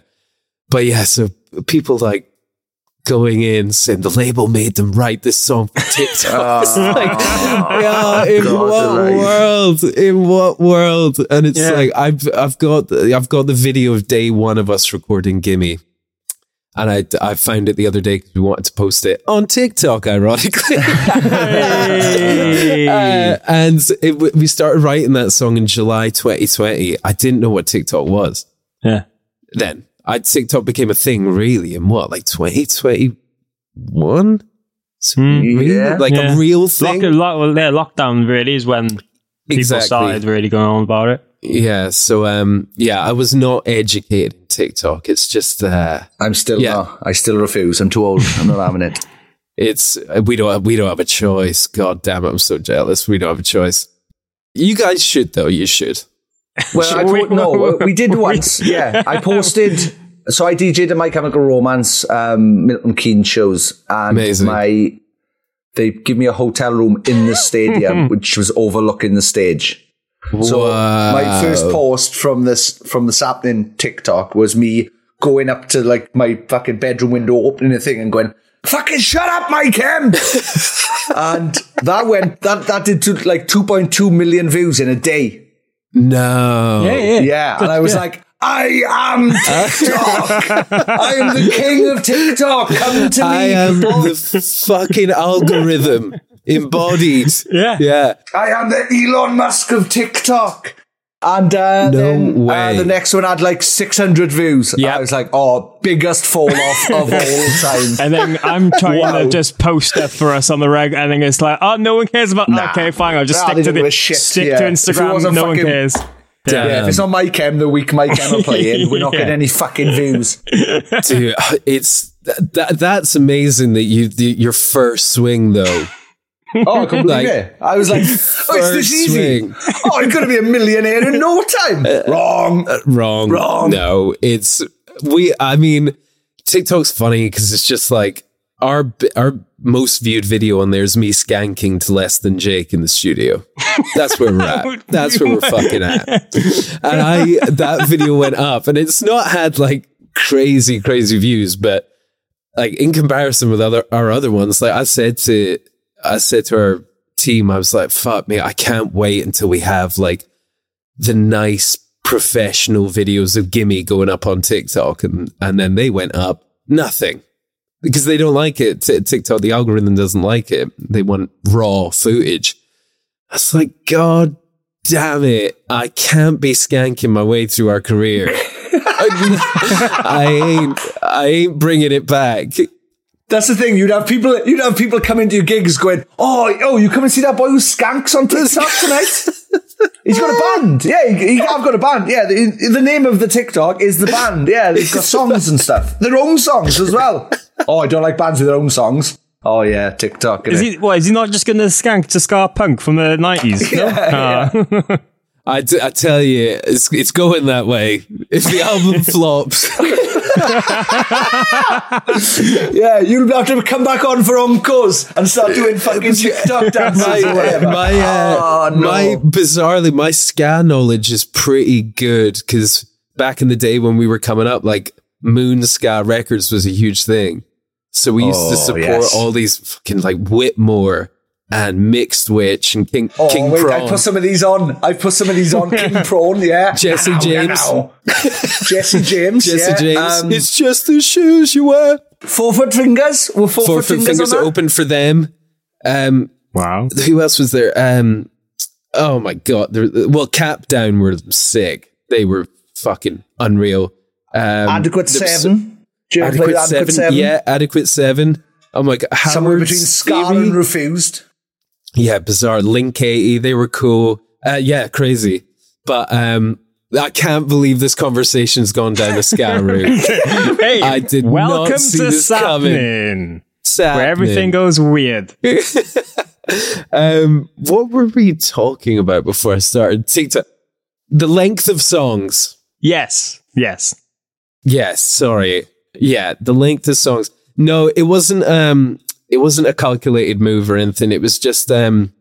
But yeah, so people like going in saying the label made them write this song for TikTok. It's like, yeah, in God, what right. world? In what world? And it's yeah. like, I've I've got I've got the video of day one of us recording Gimme. And I, I found it the other day because we wanted to post it on TikTok, ironically. Hey. uh, and it, we started writing that song in July twenty twenty. I didn't know what TikTok was. Yeah. Then I, TikTok became a thing really in what, like twenty twenty-one? Mm, really? Yeah. Like yeah. a real thing? Lock, lock, yeah, lockdown really is when exactly. people started really going on about it. Yeah, so um, yeah, I was not educated in TikTok. It's just uh, I'm still yeah. not. I still refuse. I'm too old. I'm not having it. It's we don't have, we don't have a choice. God damn it! I'm so jealous. We don't have a choice. You guys should though. You should. Well, I po- no, we did once. Yeah, I posted. So I DJed at My Chemical Romance, um, Milton Keynes shows, and Amazing. my they give me a hotel room in the stadium, which was overlooking the stage. So wow. my first post from this from the Sapnin TikTok was me going up to like my fucking bedroom window, opening the thing and going, fucking shut up, my chem. And that went that that did to, like two point two million views in a day. No. Yeah, yeah. yeah. And I was yeah. like, I am TikTok. I am the king of TikTok. Come to me. I am the fucking algorithm. Embodied. Yeah. Yeah. I am the Elon Musk of TikTok. And uh, no then uh, the next one had like six hundred views. Yep. I was like, oh, biggest fall off of all time. And then I'm trying wow. to just post stuff for us on the reg. And then it's like, oh, no one cares about nah. Okay, fine. I'll just nah, stick to the shit. Stick yeah. to Instagram. No one cares. Damn. Yeah, if it's not my chem the week my chem are playing, we're not yeah. getting any fucking views. Dude, it's, that, that's amazing that you, the, your first swing though. Oh, completely. Like, I was like, oh, it's this easy. Swing. Oh, I'm going to be a millionaire in no time. Uh, wrong. Uh, wrong. Wrong. No, it's, we, I mean, TikTok's funny because it's just like our, our most viewed video on there is me skanking to Less Than Jake in the studio. That's where we're at. That's where we're fucking at. And I, that video went up and it's not had like crazy, crazy views, but like in comparison with other, our other ones, like I said to, I said to our team, I was like, fuck me, I can't wait until we have like the nice professional videos of Gimme going up on TikTok, and, and then they went up nothing because they don't like it. T- TikTok, the algorithm doesn't like it. They want raw footage. I was like, God damn it. I can't be skanking my way through our career. I ain't, I ain't bringing it back. That's the thing. You'd have people, you'd have people coming to your gigs going, "Oh, oh, you come and see that boy who skanks on TikTok tonight? He's got a band. Yeah, he, he, I've got a band. Yeah, the, the name of the TikTok is the band. Yeah, they've got songs and stuff. Their own songs as well. Oh, I don't like bands with their own songs. Oh yeah, TikTok. Is he? What, is he not just going to skank to ska punk from the nineties? Yeah, no? yeah. Uh. I, d- I tell you, it's it's going that way. If the album flops. Yeah, you'll have to come back on for encores and start doing fucking TikTok dances my, or whatever. My, uh, oh, no. my, bizarrely, my ska knowledge is pretty good because back in the day when we were coming up, like Moon Ska Records was a huge thing. So we used oh, to support yes. all these fucking like Whitmore and Mixed Witch and King, oh, King wait, Prawn. I put some of these on. I put some of these on. King Prawn, yeah. Jesse ow, James. Ow. Jesse James. Jesse yeah. James. Um, it's just the shoes you wear. Four Foot Fingers. Were Four, four Foot, foot Fingers, fingers open for them. Um, wow. Who else was there? Um, oh my God. There, well, Cap Down were sick. They were fucking unreal. Um, Adequate seven. Do you Adequate, Adequate seven, seven? Yeah, Adequate seven. Oh my God. Howard Somewhere between Scar Stevie. And Refused. Yeah, bizarre. Link eighty, they were cool. Uh, yeah, crazy. But um, I can't believe this conversation's gone down a ska route. Hey, I did welcome not see to this Sapnin, Sapnin, where everything goes weird. um, what were we talking about before I started? TikTok. The length of songs. Yes, yes. Yes, sorry. Yeah, the length of songs. No, it wasn't... Um, It wasn't a calculated move or anything. It was just, um,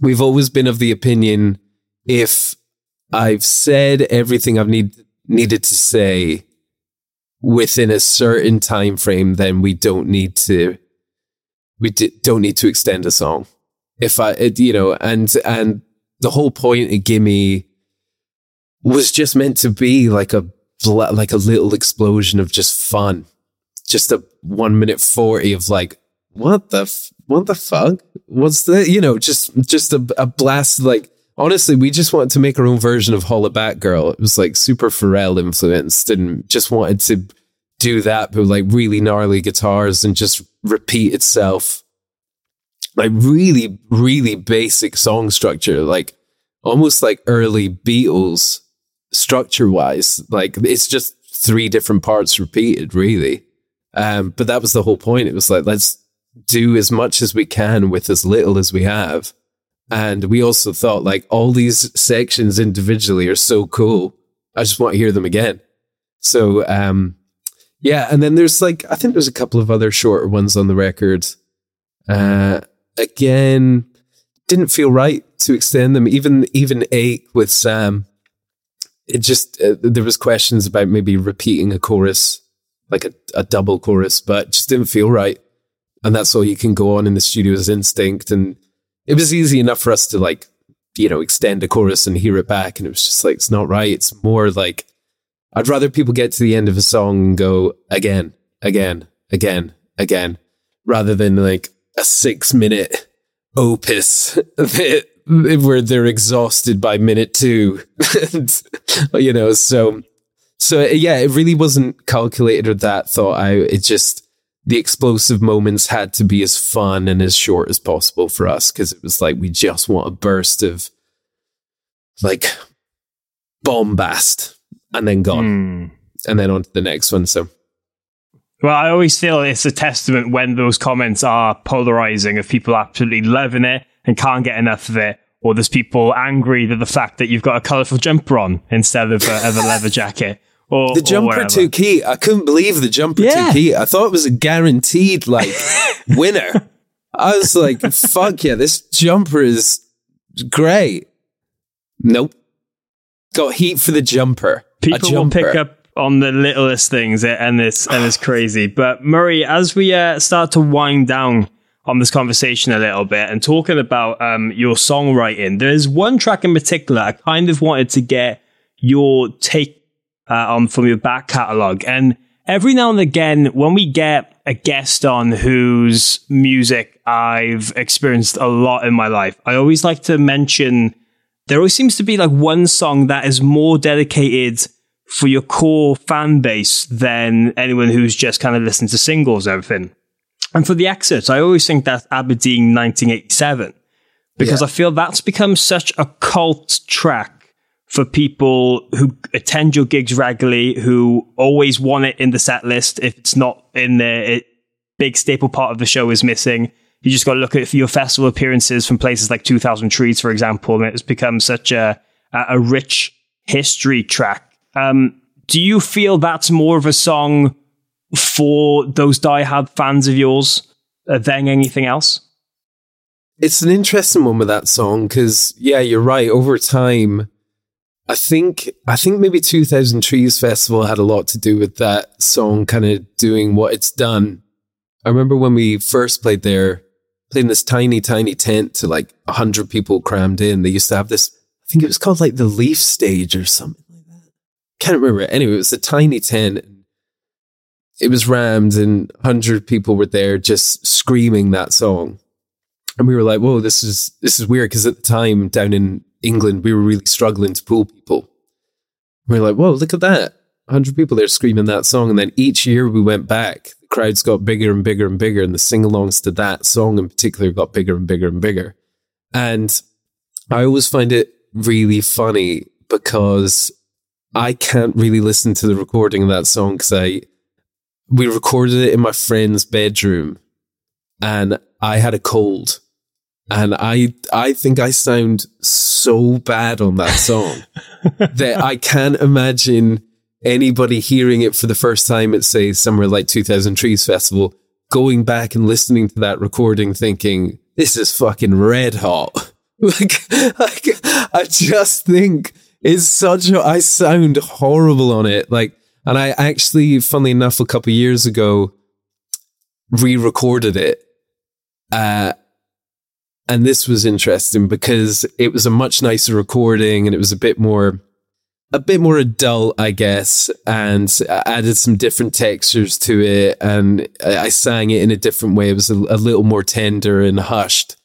we've always been of the opinion, if I've said everything I've need, needed to say within a certain time frame, then we don't need to, we d- don't need to extend a song. If I, it, you know, and, and the whole point of Gimme was just meant to be like a, like a little explosion of just fun, just a one minute forty of like, What the f- what the fuck? What's the you know just just a, a blast like honestly we just wanted to make our own version of Holla Back Girl. It was like super Pharrell influenced and just wanted to do that but like really gnarly guitars and just repeat itself like really really basic song structure like almost like early Beatles structure wise like it's just three different parts repeated really um, but that was the whole point. It was like let's do as much as we can with as little as we have. And we also thought like all these sections individually are so cool. I just want to hear them again. So, um, yeah. And then there's like, I think there's a couple of other shorter ones on the record. Uh, again, didn't feel right to extend them. Even, even eight with Sam, it just, uh, there was questions about maybe repeating a chorus, like a, a double chorus, but just didn't feel right. And that's all you can go on in the studio's instinct. And it was easy enough for us to like, you know, extend a chorus and hear it back. And it was just like, it's not right. It's more like, I'd rather people get to the end of a song and go again, again, again, again, rather than like a six minute opus that, where they're exhausted by minute two, and, you know? So, so yeah, it really wasn't calculated or that thought out. It just, the explosive moments had to be as fun and as short as possible for us because it was like we just want a burst of like bombast and then gone mm. and then on to the next one. So, well, I always feel it's a testament when those comments are polarizing of people absolutely loving it and can't get enough of it, or there's people angry that the fact that you've got a colorful jumper on instead of a, of a leather jacket. Or, the jumper too key. I couldn't believe the jumper yeah. too key. I thought it was a guaranteed like winner. I was like, fuck yeah, this jumper is great. Nope. Got heat for the jumper. People jumper. will pick up on the littlest things and it's, and it's crazy. But Murray, as we uh, start to wind down on this conversation a little bit and talking about um, your songwriting, there's one track in particular I kind of wanted to get your take uh, on from your back catalogue. And every now and again, when we get a guest on whose music I've experienced a lot in my life, I always like to mention there always seems to be like one song that is more dedicated for your core fan base than anyone who's just kind of listened to singles and everything. And for the Xcerts, I always think that's Aberdeen nineteen eighty-seven, because yeah. I feel that's become such a cult track for people who attend your gigs regularly, who always want it in the set list. If it's not in there, it, big staple part of the show is missing. You just got to look at your festival appearances from places like two thousand Trees, for example, and it's become such a, a rich history track. Um, do you feel that's more of a song for those diehard fans of yours than anything else? It's an interesting one with that song because, yeah, you're right. Over time, I think I think maybe two thousand Trees Festival had a lot to do with that song kind of doing what it's done. I remember when we first played there, playing this tiny, tiny tent to like one hundred people crammed in. They used to have this, I think it was called like the Leaf Stage or something like that. Can't remember. Anyway, it was a tiny tent. It was rammed and one hundred people were there just screaming that song. And we were like, whoa, this is, this is weird. Because at the time down in England, we were really struggling to pull people. We were like, whoa, look at that. one hundred people there screaming that song. And then each year we went back, the crowds got bigger and bigger and bigger. And the sing-alongs to that song in particular got bigger and bigger and bigger. And I always find it really funny because I can't really listen to the recording of that song because I, we recorded it in my friend's bedroom and I had a cold. And I I think I sound so bad on that song that I can't imagine anybody hearing it for the first time at, say, somewhere like two thousand Trees Festival, going back and listening to that recording thinking, this is fucking red hot. like, like, I just think it's such a... I sound horrible on it. Like, and I actually, funnily enough, a couple of years ago, re-recorded it. Uh, and this was interesting because it was a much nicer recording and it was a bit more, a bit more adult, I guess. And I added some different textures to it and I sang it in a different way. It was a, a little more tender and hushed.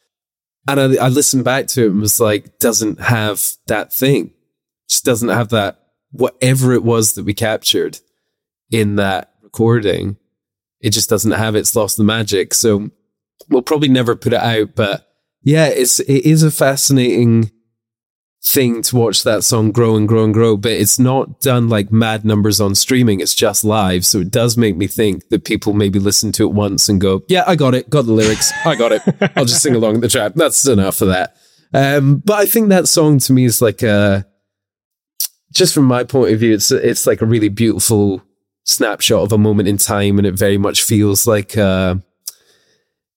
And I, I listened back to it and was like, doesn't have that thing. Just doesn't have that, whatever it was that we captured in that recording. It just doesn't have it. It's lost the magic. So we'll probably never put it out, but yeah, it's it is a fascinating thing to watch that song grow and grow and grow. But it's not done like mad numbers on streaming; it's just live, so it does make me think that people maybe listen to it once and go, "Yeah, I got it, got the lyrics, I got it. I'll just sing along the track. That's enough for that." Um, but I think that song to me is like a, just from my point of view, it's it's like a really beautiful snapshot of a moment in time, and it very much feels like. Uh,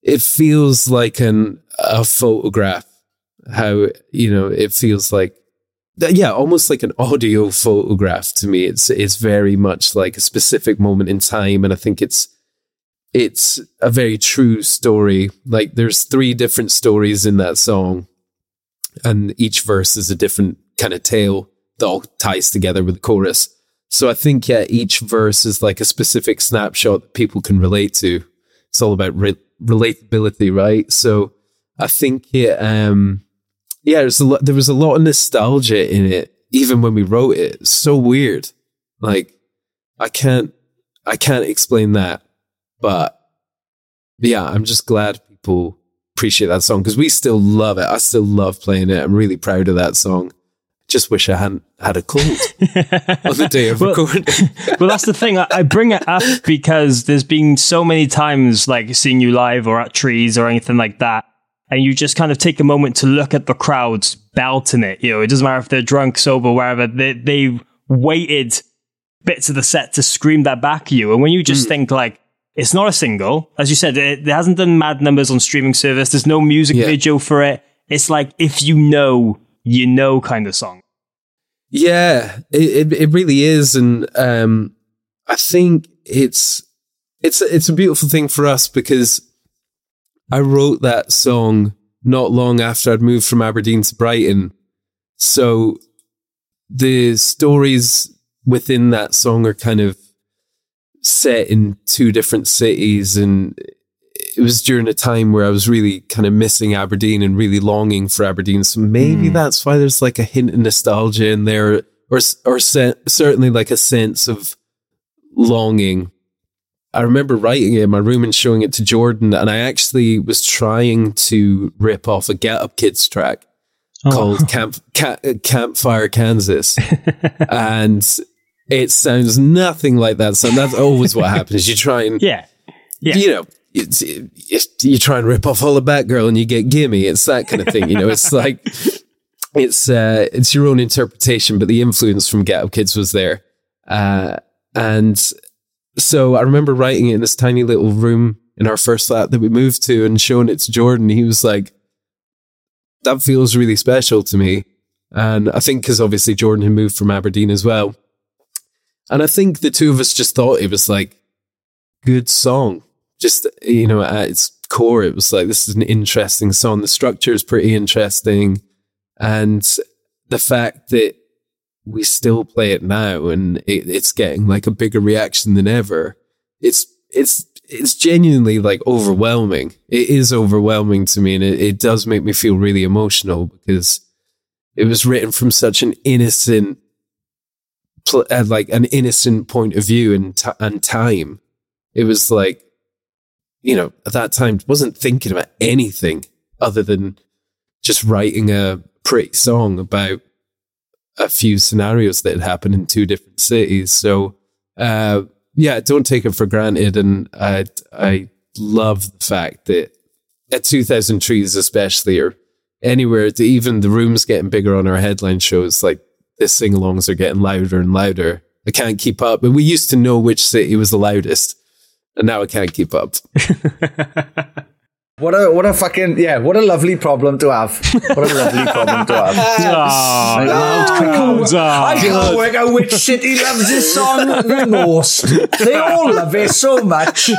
It feels like an a photograph, how, you know, it feels like, yeah, almost like an audio photograph to me. It's it's very much like a specific moment in time. And I think it's it's a very true story. Like there's three different stories in that song. And each verse is a different kind of tale that all ties together with the chorus. So I think, yeah, each verse is like a specific snapshot that people can relate to. It's all about re- relatability, right? So I think it, um, yeah, there's a lo- there was a lot of nostalgia in it, even when we wrote it. It's so weird. Like, I can't, I can't explain that. But yeah, I'm just glad people appreciate that song because we still love it. I still love playing it. I'm really proud of that song. Just wish I hadn't had a cold on the day of well, recording. Well, that's the thing. I, I bring it up because there's been so many times like seeing you live or at Trees or anything like that. And you just kind of take a moment to look at the crowds belting it. You know, it doesn't matter if they're drunk, sober, wherever. They, they've waited bits of the set to scream that back at you. And when you just mm. think like, it's not a single, as you said, it, it hasn't done mad numbers on streaming service. There's no music yeah. video for it. It's like, if you know... you know, kind of song. Yeah, it, it it really is, and um, I think it's it's it's a beautiful thing for us because I wrote that song not long after I'd moved from Aberdeen to Brighton, so the stories within that song are kind of set in two different cities, and it was during a time where I was really kind of missing Aberdeen and really longing for Aberdeen. So maybe mm. that's why there's like a hint of nostalgia in there, or or se- certainly like a sense of longing. I remember writing it in my room and showing it to Jordan, and I actually was trying to rip off a Get Up Kids track oh. called Camp Ca- Campfire Kansas, and it sounds nothing like that. So that's always what happens. You try and yeah, yeah. you know, it's, it, it's, you try and rip off all the Batgirl, and you get Gimme. It's that kind of thing, you know. It's like it's uh, it's your own interpretation, but the influence from Get Up Kids was there, uh, and. So I remember writing it in this tiny little room in our first flat that we moved to and showing it to Jordan. He was like, that feels really special to me. And I think because obviously Jordan had moved from Aberdeen as well. And I think the two of us just thought it was like, good song. Just, you know, at its core, it was like, this is an interesting song. The structure is pretty interesting. And the fact that we still play it now, and it, it's getting like a bigger reaction than ever. It's it's it's genuinely like overwhelming. It is overwhelming to me, and it, it does make me feel really emotional because it was written from such an innocent, pl- uh, like an innocent point of view and t- and time. It was like, you know, at that time, I wasn't thinking about anything other than just writing a pretty song about a few scenarios that had happened in two different cities. So, uh, yeah, don't take it for granted. And I, I love the fact that at two thousand Trees, especially, or anywhere, even the room's getting bigger on our headline shows, like the sing-alongs are getting louder and louder. I can't keep up. But we used to know which city was the loudest, and now I can't keep up. What a what a fucking yeah! What a lovely problem to have! What a lovely problem to have! Oh, I, I, can't work, I can't work out which city loves this song the most. They all love it so much. Oh,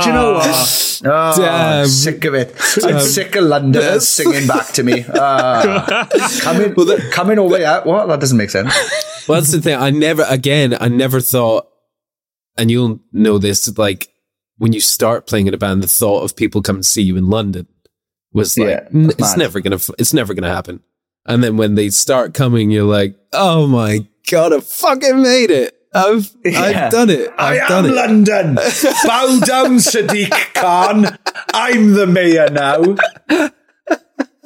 do you know what? Oh, damn. I'm sick of it. Damn. I'm sick of London yes. singing back to me. Uh, coming, well, the, coming over here. What? That doesn't make sense. Well, that's the thing. I never again. I never thought, and you'll know this, like, when you start playing in a band, the thought of people come and see you in London was like, yeah, n- it's never gonna, it's never gonna happen. And then when they start coming, you're like, oh my god, I fucking made it! I've, yeah. I've done it! I've I done am it. London. Bow down, Sadiq Khan. I'm the mayor now.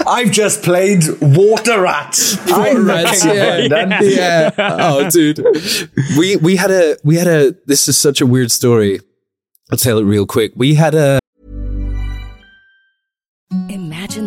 I've just played Water Rats. Water Rats, yeah, yeah. yeah. Oh, dude, we we had a we had a. This is such a weird story. I'll tell it real quick. We had a... Imagine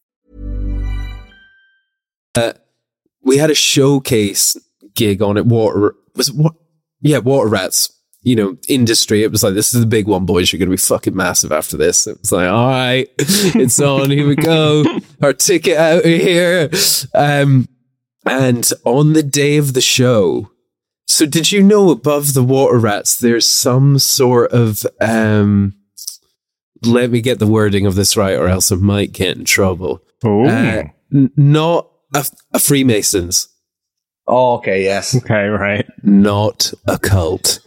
Uh, we had a showcase gig on it. Water was what? Yeah, Water Rats. you know, industry, it was like, this is the big one, boys. You're going to be fucking massive after this. It was like, all right, it's on. Here we go. Our ticket out of here. Um, and on the day of the show, so did you know above the Water Rats, there's some sort of, um, let me get the wording of this right or else I might get in trouble. Oh, uh, n- not a, a Freemasons. Oh, okay, yes. Okay, right. Not a cult.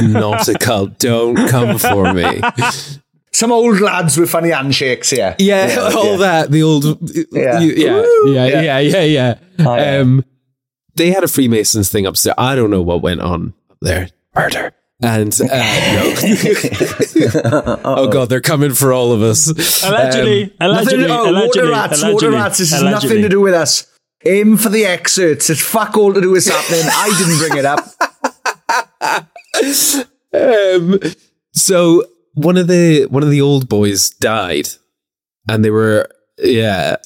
Not a cult. Don't come for me. Some old lads with funny handshakes, yeah. Yeah, yeah all yeah. that. The old... Yeah. You, yeah, yeah, yeah, yeah, yeah, yeah. Oh, yeah. Um, they had a Freemasons thing upstairs. I don't know what went on up there. Murder. And, uh, no. Oh, God, they're coming for all of us. Allegedly. Um, allegedly. Nothing, oh, allegedly, Water Rats. Allegedly, Water Rats. This has nothing to do with us. Aim for the Xcerts. It's fuck all to do with Sapnin. I didn't bring it up. um, so one of the one of the old boys died, and they were yeah.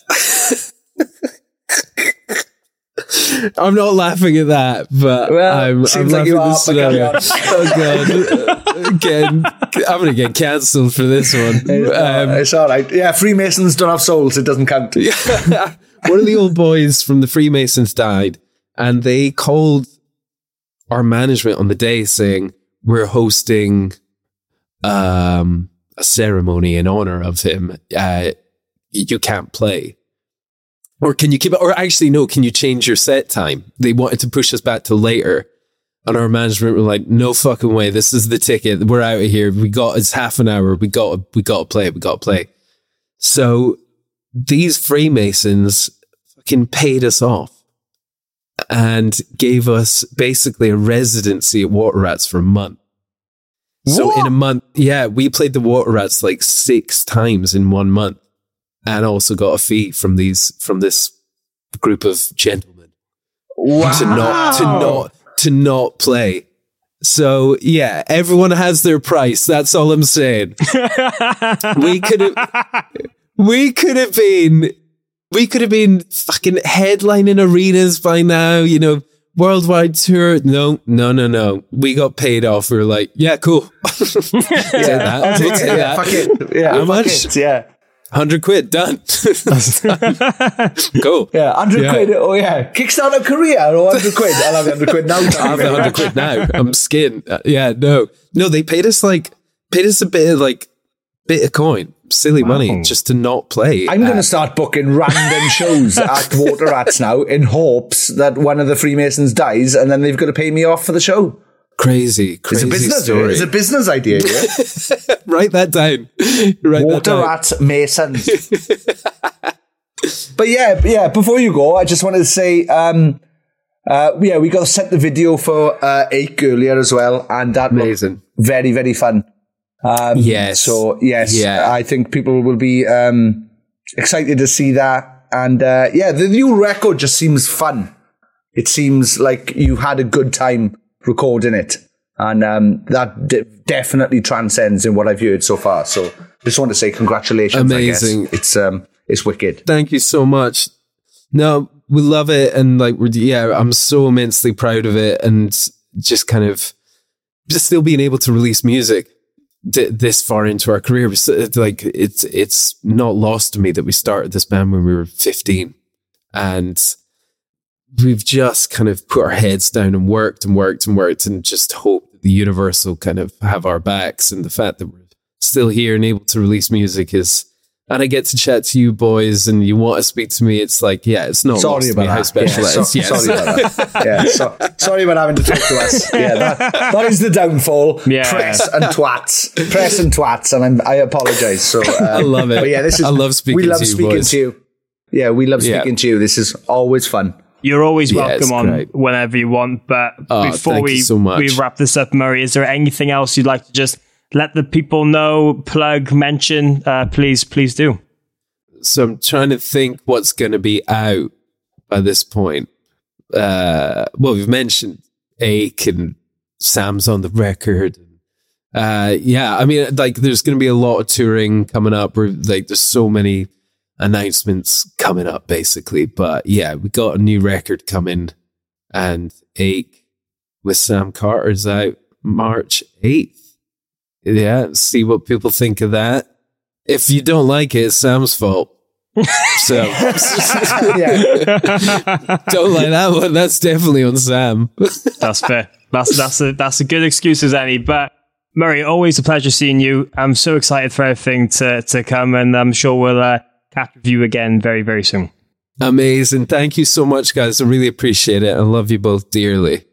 I'm not laughing at that, but well, I'm, I'm like laughing at this scenario. Oh God! Again, I'm going to get cancelled for this one. It's, um, it's all right. Yeah, Freemasons don't have souls. It doesn't count. One of the old boys from the Freemasons died, and they called our management on the day saying, we're hosting um, a ceremony in honor of him. Uh, you can't play. Or can you keep it? Or actually, no, can you change your set time? They wanted to push us back to later. And our management were like, no fucking way. This is the ticket. We're out of here. We got, it's half an hour. We got, we got to play. We got to play. So these Freemasons fucking paid us off and gave us basically a residency at Water Rats for a month. What? So in a month, yeah, we played the Water Rats like six times in one month and also got a fee from these, from this group of gentlemen. Wow. To not, to not, to not play. So, yeah, everyone has their price. That's all I'm saying. We could have... We could have been, we could have been fucking headlining arenas by now, you know, worldwide tour. No, no, no, no. We got paid off. We were like, yeah, cool. Yeah, we'll take that. Fuck it. Yeah, how much? It, yeah. one hundred quid, done. Done. Cool. Yeah, one hundred quid. Oh, yeah. Kickstart a career. Oh, one hundred quid. I'll have one hundred quid now. I'll have one hundred quid now. I'm skinned. Uh, yeah, no. No, they paid us like, paid us a bit of like, bit of coin. Silly wow. money just to not play. I'm uh, going to start booking random shows at Water Rats now in hopes that one of the Freemasons dies and then they've got to pay me off for the show. Crazy, crazy it's a business, story. It's a business idea. Yeah? Write that down. Write Water that down. Rats Masons. But yeah, yeah. Before you go, I just wanted to say, um, uh, yeah, we got sent the video for uh, Ache earlier as well, and that amazing, very, very fun. Um, yes. So yes, yeah. I think people will be um, excited to see that, and uh, yeah, the new record just seems fun. It seems like you had a good time recording it, and um, that de- definitely transcends in what I've heard so far. So just want to say congratulations. Amazing. I guess. It's um, it's wicked. Thank you so much. No, we love it, and like we're, yeah, I'm so immensely proud of it, and just kind of just still being able to release music this far into our career. Like it's it's not lost to me that we started this band when we were fifteen, and we've just kind of put our heads down and worked and worked and worked and just hope that the universe will kind of have our backs, and the fact that we're still here and able to release music is, and I get to chat to you boys and you want to speak to me, it's like, yeah, it's not sorry lost about to me that. How special yeah, that so, is. Yes. Sorry about that. Yeah, so, sorry about having to talk to us. Yeah, that, that is the downfall. Yeah. Press and twats. Press and twats, and I'm, I apologise. So uh, I love it. But yeah, this is, I love speaking we love to you speaking boys. to you. Yeah, we love speaking yeah. to you. This is always fun. You're always welcome yeah, on great. whenever you want, but oh, before we, so we wrap this up, Murray, is there anything else you'd like to just... let the people know, plug, mention, uh, please, please do. So I'm trying to think what's going to be out by this point. Uh, well, we've mentioned Ache and Sam's on the record. Uh, yeah, I mean, like there's going to be a lot of touring coming up. We're, like there's so many announcements coming up basically, but yeah, we got a new record coming, and Ache with Sam Carter's out. March eighth. Yeah, see what people think of that. If you don't like it, it's Sam's fault. So don't like that one. That's definitely on Sam. That's fair. That's that's a that's a good excuse as any. But Murray, always a pleasure seeing you. I'm so excited for everything to to come, and I'm sure we'll uh, catch up with you again very very soon. Amazing. Thank you so much, guys. I really appreciate it. I love you both dearly.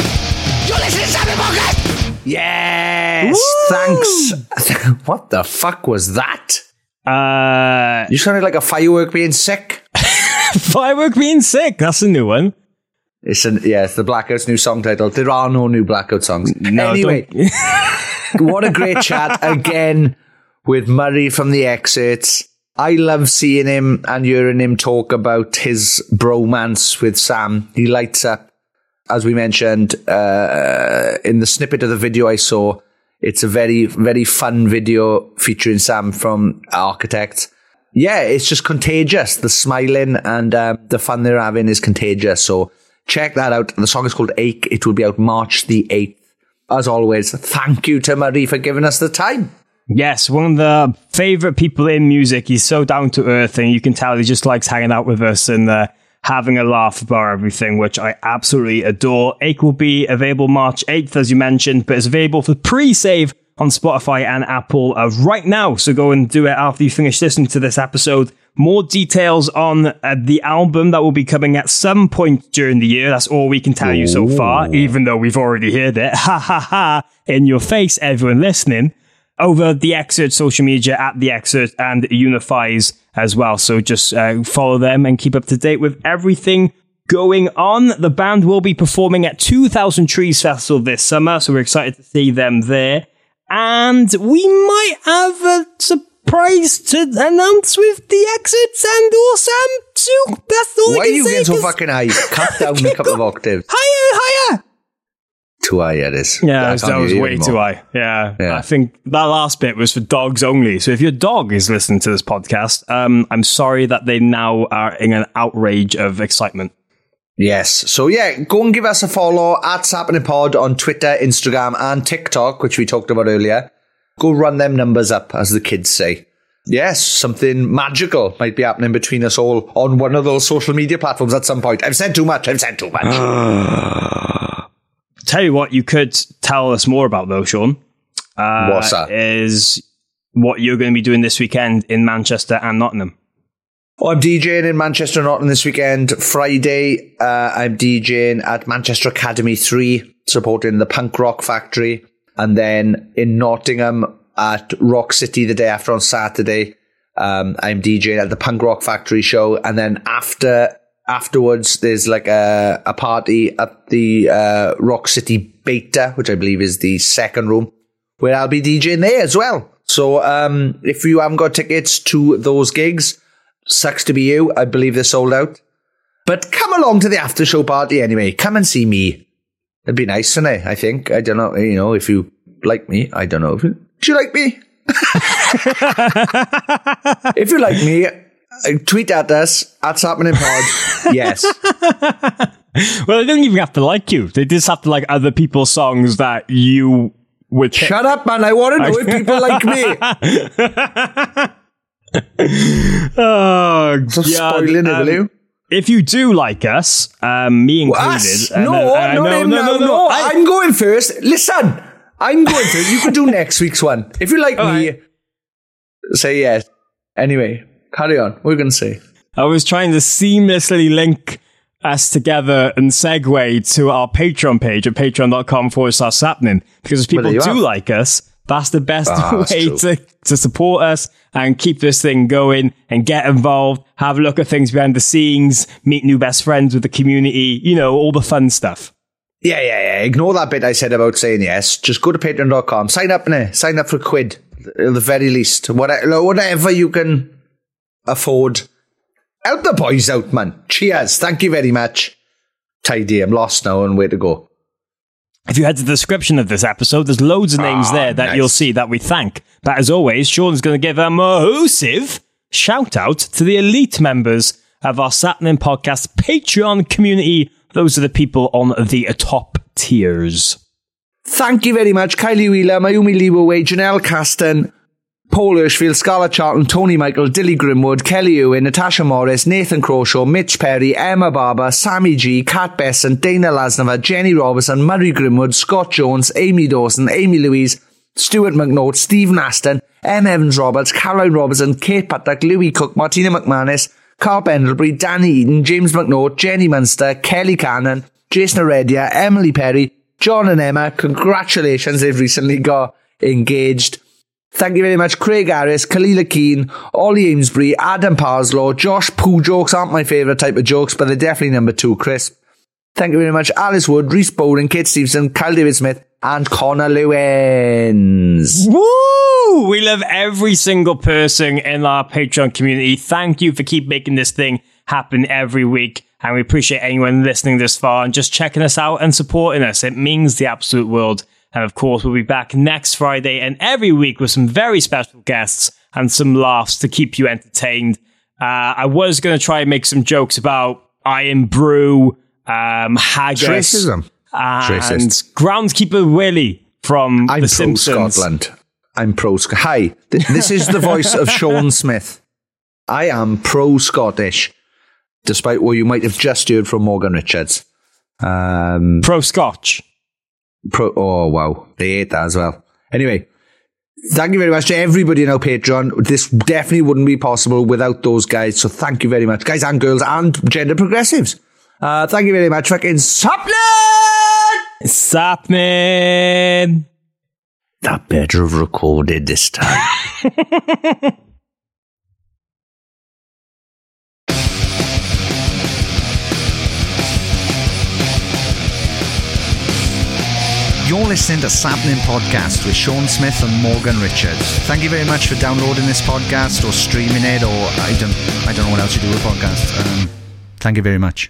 You're listening to Sapnin Podcast. Yes. Woo! Thanks. What the fuck was that? Uh, you sounded like a firework being sick. Firework being sick. That's a new one. It's an, yeah, it's the Blackouts' new song title. There are no new Blackout songs. No, anyway, what a great chat again with Murray from the Xcerts. I love seeing him and hearing him talk about his bromance with Sam. He lights up, as we mentioned, uh, in the snippet of the video I saw. It's a very, very fun video featuring Sam from Architects. Yeah, it's just contagious. The smiling and uh, the fun they're having is contagious. So check that out. The song is called Ache. It will be out March the eighth. As always, thank you to Murray for giving us the time. Yes, one of the favourite people in music. He's so down to earth, and you can tell he just likes hanging out with us and uh, having a laugh about everything, which I absolutely adore. Ache will be available March eighth, as you mentioned, but it's available for pre-save on Spotify and Apple uh, right now. So go and do it after you finish listening to this episode. More details on uh, the album that will be coming at some point during the year. That's all we can tell you so far, even though we've already heard it. Ha ha ha, in your face, everyone listening. Over the Xcerts social media at the Xcerts and Unifies as well. So just uh, follow them and keep up to date with everything going on. The band will be performing at two thousand Trees Festival this summer, so we're excited to see them there. And we might have a surprise to announce with the Xcerts and or Sam too. That's all Why I can say. Why are you getting so fucking high? Cut down a couple of octaves. Higher, higher. Too high it is. Yeah, that was way anymore. Too high. Yeah. yeah. I think that last bit was for dogs only. So if your dog is listening to this podcast, um, I'm sorry that they now are in an outrage of excitement. Yes. So yeah, go and give us a follow at Sapnin Pod on Twitter, Instagram and TikTok, which we talked about earlier. Go run them numbers up, as the kids say. Yes, something magical might be happening between us all on one of those social media platforms at some point. I've said too much. I've said too much. Tell you what, you could tell us more about though, Sean. Uh, What's that? Is what you're going to be doing this weekend in Manchester and Nottingham. Oh, I'm DJing in Manchester and Nottingham this weekend. Friday, uh, I'm DJing at Manchester Academy three, supporting the Punk Rock Factory. And then in Nottingham at Rock City the day after on Saturday, um, I'm DJing at the Punk Rock Factory show. And then after... Afterwards, there's like a, a party at the uh, Rock City Beta, which I believe is the second room, where I'll be DJing there as well. So um, if you haven't got tickets to those gigs, sucks to be you. I believe they're sold out. But come along to the after show party anyway. Come and see me. It'd be nice, wouldn't it? I think. I don't know, you know, if you like me. I don't know. If you, do you like me? If you like me... Tweet at us at Sapnin Pod. Yes. Well, they don't even have to like you. They just have to like other people's songs that you would. Pick. Shut up, man! I want to know if people like me. Oh, so spoiling it, um, will you? If you do like us, um, me included. Us? No, no, uh, no, no, no, no, no, no. I, I'm going first. Listen, I'm going first. You can do next week's one if you like All me. Right. Say yes. Anyway. Carry on. We're going to see. I was trying to seamlessly link us together and segue to our Patreon page at patreon.com forward slash Sapnin. Because if people do like us, that's the best ah, way to, to support us and keep this thing going and get involved, have a look at things behind the scenes, meet new best friends with the community, you know, all the fun stuff. Yeah, yeah, yeah. Ignore that bit I said about saying yes. Just go to patreon dot com. Sign up, now. Sign up for a quid, at the very least. Whatever you can... afford. Help the boys out, man. Cheers. Thank you very much. Tidy. I'm lost now and where to go. If you head to the description of this episode, there's loads of names ah, there that nice. You'll see that we thank. But as always, Sean's going to give a massive shout out to the elite members of our Sapnin Podcast Patreon community. Those are the people on the top tears. Thank you very much, Kylie Wheeler, Mayumi Leeway, Janelle Caston, Paul Hirschfield, Scarlett Charlton, Tony Michael, Dilly Grimwood, Kelly Owen, Natasha Morris, Nathan Croshaw, Mitch Perry, Emma Barber, Sammy G, Kat Besson, Dana Lasnova, Jenny Robertson, Murray Grimwood, Scott Jones, Amy Dawson, Amy Louise, Stuart McNaught, Stephen Aston, M. Evans Roberts, Caroline Robertson, Kate Patrick, Louis Cook, Martina McManus, Carl Pendlebury, Danny Eaton, James McNaught, Jenny Munster, Kelly Cannon, Jason Heredia, Emily Perry, John and Emma. Congratulations, they've recently got engaged. Thank you very much, Craig Harris, Kalila Keane, Ollie Amesbury, Adam Parslaw, Josh. Poo jokes aren't my favourite type of jokes, but they're definitely number two, Chris. Thank you very much, Alice Wood, Rhys Bowden, Kate Stevenson, Kyle David-Smith, and Connor Lewins. Woo! We love every single person in our Patreon community. Thank you for keep making this thing happen every week. And we appreciate anyone listening this far and just checking us out and supporting us. It means the absolute world. And of course, we'll be back next Friday and every week with some very special guests and some laughs to keep you entertained. Uh, I was going to try and make some jokes about Iron Brew, um, Haggis, Tracism. and Tracist. Groundskeeper Willie from I'm The Simpsons. I'm pro Scotland. I'm pro Scotland. Hi, th- this is the voice of Sean Smith. I am pro Scottish, despite what you might have just heard from Morgan Richards. Um, pro Scotch. Pro, oh, wow. They ate that as well. Anyway, thank you very much to everybody in our Patreon. This definitely wouldn't be possible without those guys. So thank you very much, guys and girls and gender progressives. Uh, thank you very much. Fucking Sapnin! Sapnin! That better have recorded this time. You're listening to Sapnin Podcast with Sean Smith and Morgan Richards. Thank you very much for downloading this podcast or streaming it, or I don't I don't know what else you do with podcasts. Um, thank you very much.